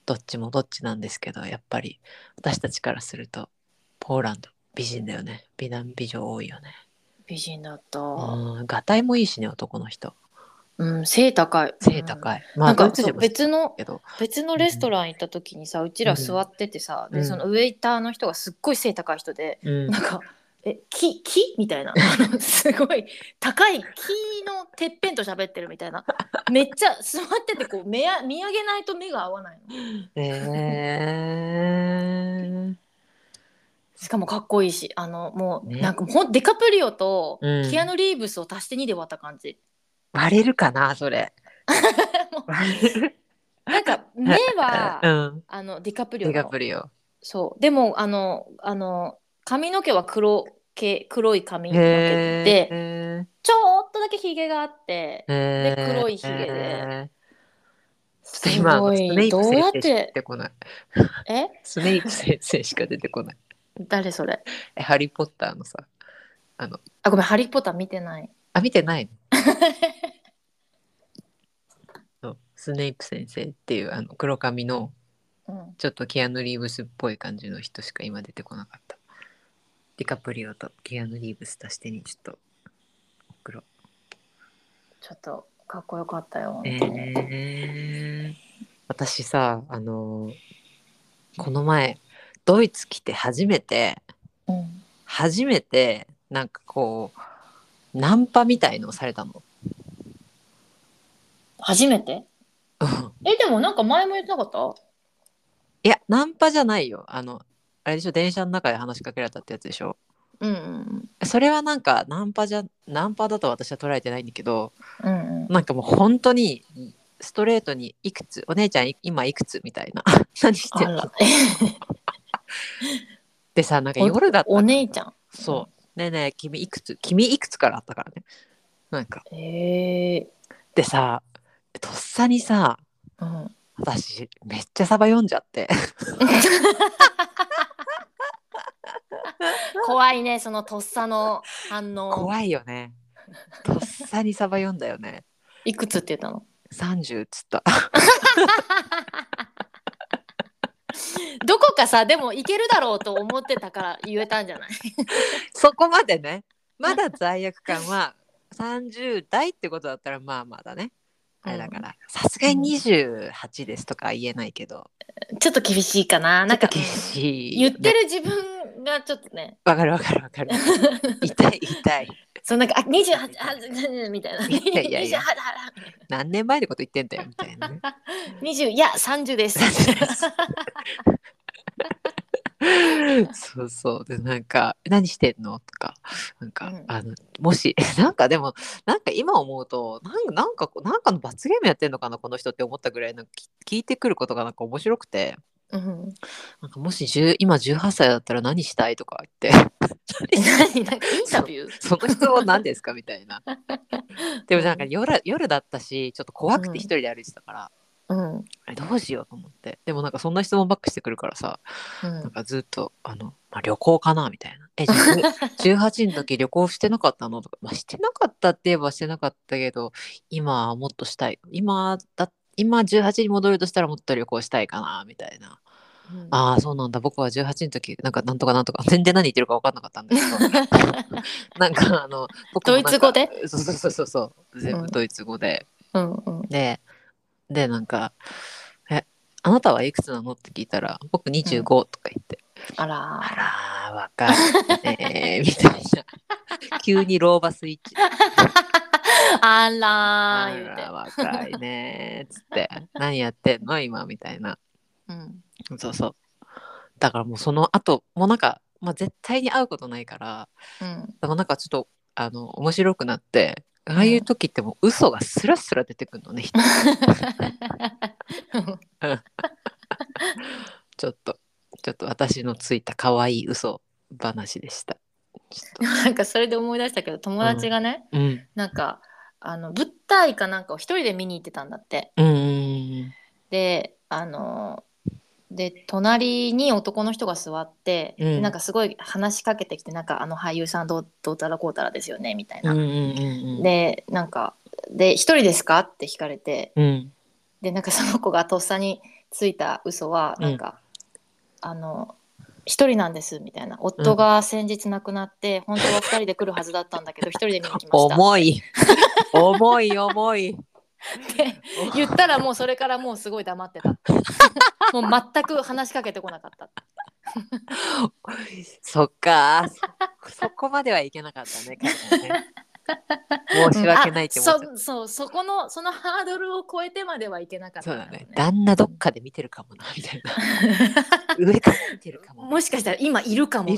どっちもどっちなんですけど、やっぱり私たちからするとポーランド美人だよね。美男美女多いよね。美人だった。ガタイもいいしね、男の人。背高い、うん、まあ、なんか別のレストラン行った時にさ、うちら座っててさ、でそのウェイターの人がすっごい背高い人で、なんか木みたいなすごい高い木のてっぺんと喋ってるみたいな。めっちゃ座っててこう見上げないと目が合わないの。しかもかっこいいし、もう、ね、なんかデカプリオとキアヌ・リーブスを足して2で割った感じ。割れるかなそれ。割れる。なんか目は、うん、デカプリオの。デカプリオ。そうでも髪の毛は黒い髪の毛で、ちょっとだけひげがあって、で黒いひげで、すごい。今スネイプ先生しか出てこない。スネイプ先生しか出てこない。誰それ？ハリー・ポッターのさ、ごめん、ハリー・ポッター見てない。あ、見てないの。スネイプ先生っていう黒髪の、ちょっとキアヌ・リーブスっぽい感じの人しか今出てこなかった。ディカプリオとキアヌ・リーブス足してにちょっとちょっとかっこよかったよ、私さ、この前ドイツ来て初めてなんかこうナンパみたいのをされたの初めてでもなんか前も言ってなかった？いやナンパじゃないよ、あれでしょ、電車の中で話しかけられたってやつでしょ、うんうん、それはなんかナンパだと私は捉えてないんだけど、うんうん、なんかもう本当にストレートにいくつお姉ちゃん今いくつみたいな何してんのでさ、なんか夜だった お姉ちゃん、そうねえねえ君いくつからあったからね、なんかでさ、とっさにさ、うん、私めっちゃサバ読んじゃって怖いね、そのとっさの反応怖いよね、とっさにサバ読んだよねいくつって言ったの？30っつったどこかさ、でもいけるだろうと思ってたから言えたんじゃないそこまでね、まだ罪悪感は30代ってことだったらまあまだねあれだから、さすがに28ですとか言えないけど、ちょっと厳しいかな、なんか厳しい、ね、言ってる自分がちょっとね、わかる痛いそうなんか28みたいな、いや何年前のこと言ってんだよみたいな、ね、20いや30ですそうそう、でなんか何してんのとか、なんか、うん、もしなんかでもなんか今思うとなんかの罰ゲームやってんのかなこの人って思ったぐらいの聞いてくることがなんか面白くて、うん、なんかもし今18歳だったら何したいとか言ってなんかインタビューその人は何ですかみたいなでもなんか 夜だったしちょっと怖くて一人で歩いてたから、うん、あれどうしようと思って、でもなんかそんな質問ばっかしてくるからさ、うん、なんかずっとまあ、旅行かなみたいな、18の時旅行してなかったのとか、まあ、してなかったって言えばしてなかったけど今もっとしたい、今18に戻るとしたらもっと旅行したいかなみたいな、うん、ああそうなんだ、僕は18の時なんとか全然何言ってるか分かんなかったんですけどなんか僕もなんかドイツ語でそう全部ドイツ語で、うんうんうん、でなんかあなたはいくつなのって聞いたら僕25とか言って、うん、あら若いねみたいな急に老婆スイッチあら若いねつって何やってんの今みたいな、うん、そうだからもうその後もうなんか、まあ、絶対に会うことないから、うん、でもなんかちょっと面白くなってああいう時ってもう嘘がスラスラ出てくるのねちょっと私のついた可愛い嘘話でした。なんかそれで思い出したけど友達がね、うん、なんか舞台かなんかを一人で見に行ってたんだって、うんでで隣に男の人が座って、うん、なんかすごい話しかけてきてなんか俳優さんどうたらこうたらですよねみたいな、うんうんうん、でなんかで一人ですかって聞かれて、うん、でなんかその子がとっさについた嘘はなんか、うん、一人なんですみたいな、夫が先日亡くなって、うん、本当は二人で来るはずだったんだけど一人で見に来ました重いって言ったらもうそれからもうすごい黙ってたもう全く話しかけてこなかったそっかそこまではいけなかったね申し訳ないって思っちゃった、うん、そこのハードルを超えてまではいけなかった、ね、そうだね、旦那どっかで見てるかもなみたいな上から見てるかも、もしかしたら今いるかも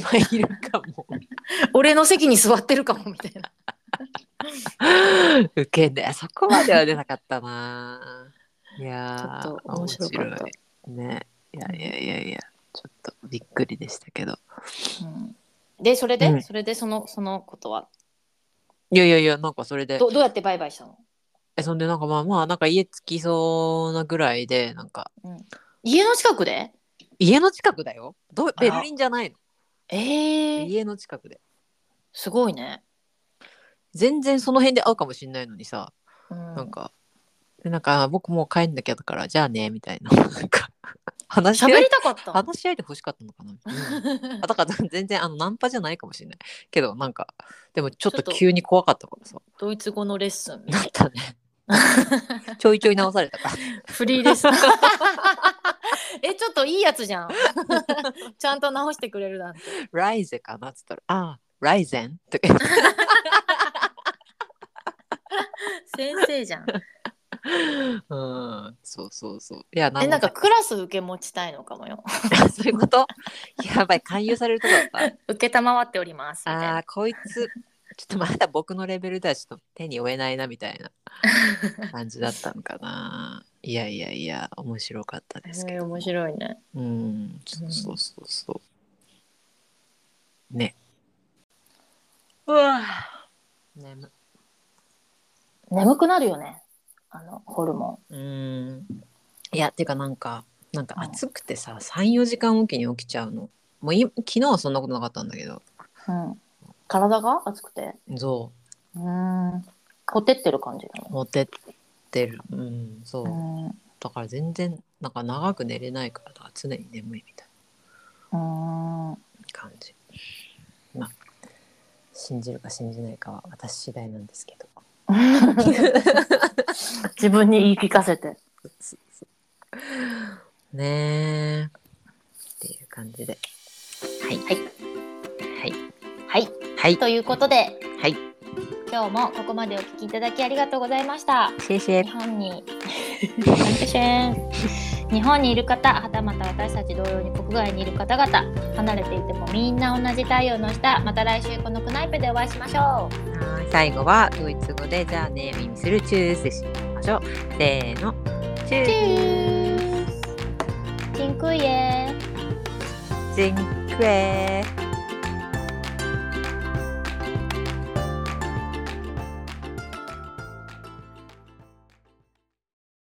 俺の席に座ってるかもみたいなウケんね、そこまでは出なかったないやちょっと面白かったね、いやちょっとびっくりでしたけど、うん、でそれで、うん、それでそのことは、いやなんかそれでどうやってバイバイしたの？そんでなんかまあなんか家着きそうなぐらいでなんか、うん、家の近くだよ、ベルリンじゃないの、家の近くですごいね、全然その辺で会うかもしれないのにさ、うん、なんか僕もう帰んなきゃだからじゃあねみたいな、なんか話し合い、喋りたかった。話し合いで欲しかったのかな。うん、だから全然ナンパじゃないかもしれないけど、なんかでもちょっと急に怖かったからさ。ドイツ語のレッスンみたいな。なったね。ちょいちょい直されたからフリーですちょっといいやつじゃんちゃんと直してくれるなんて。ライゼかなっつったら、あ、ライゼンって先生じゃん。うん、そうそうそう。いや、なんかクラス受け持ちたいのかもよそういうこと。やばい、勧誘されるとこだった受けたまわっておりますみたいな。あ、こいつちょっとまだ僕のレベルではちょっと手に負えないなみたいな感じだったのかな。いやいやいや、面白かったですけど、面白いね。うん、そうそうそう。ね。うわぁ。眠くなるよね、ホルモン。いや、てかなんか暑くてさ、3、4時間おきに起きちゃうの。もう昨日はそんなことなかったんだけど。うん。体が熱くて、そう。ほてってる感じだね。ほてってる。うん、そう。だから全然なんか長く寝れないから、常に眠いみたいな感じ。まあ信じるか信じないかは私次第なんですけど。自分に言い聞かせて。ねえ。っていう感じで。はいはいはい。はいはい、ということで、はい、今日もここまでお聞きいただきありがとうございました。日本にいる方、はたまた私たち同様に国外にいる方々、離れていてもみんな同じ太陽の下、また来週このクナイプでお会いしましょう。最後はドイツ語でじゃあね、耳するチュースでしましょう。せーの、チュース。チンクイエ。チンクイエ。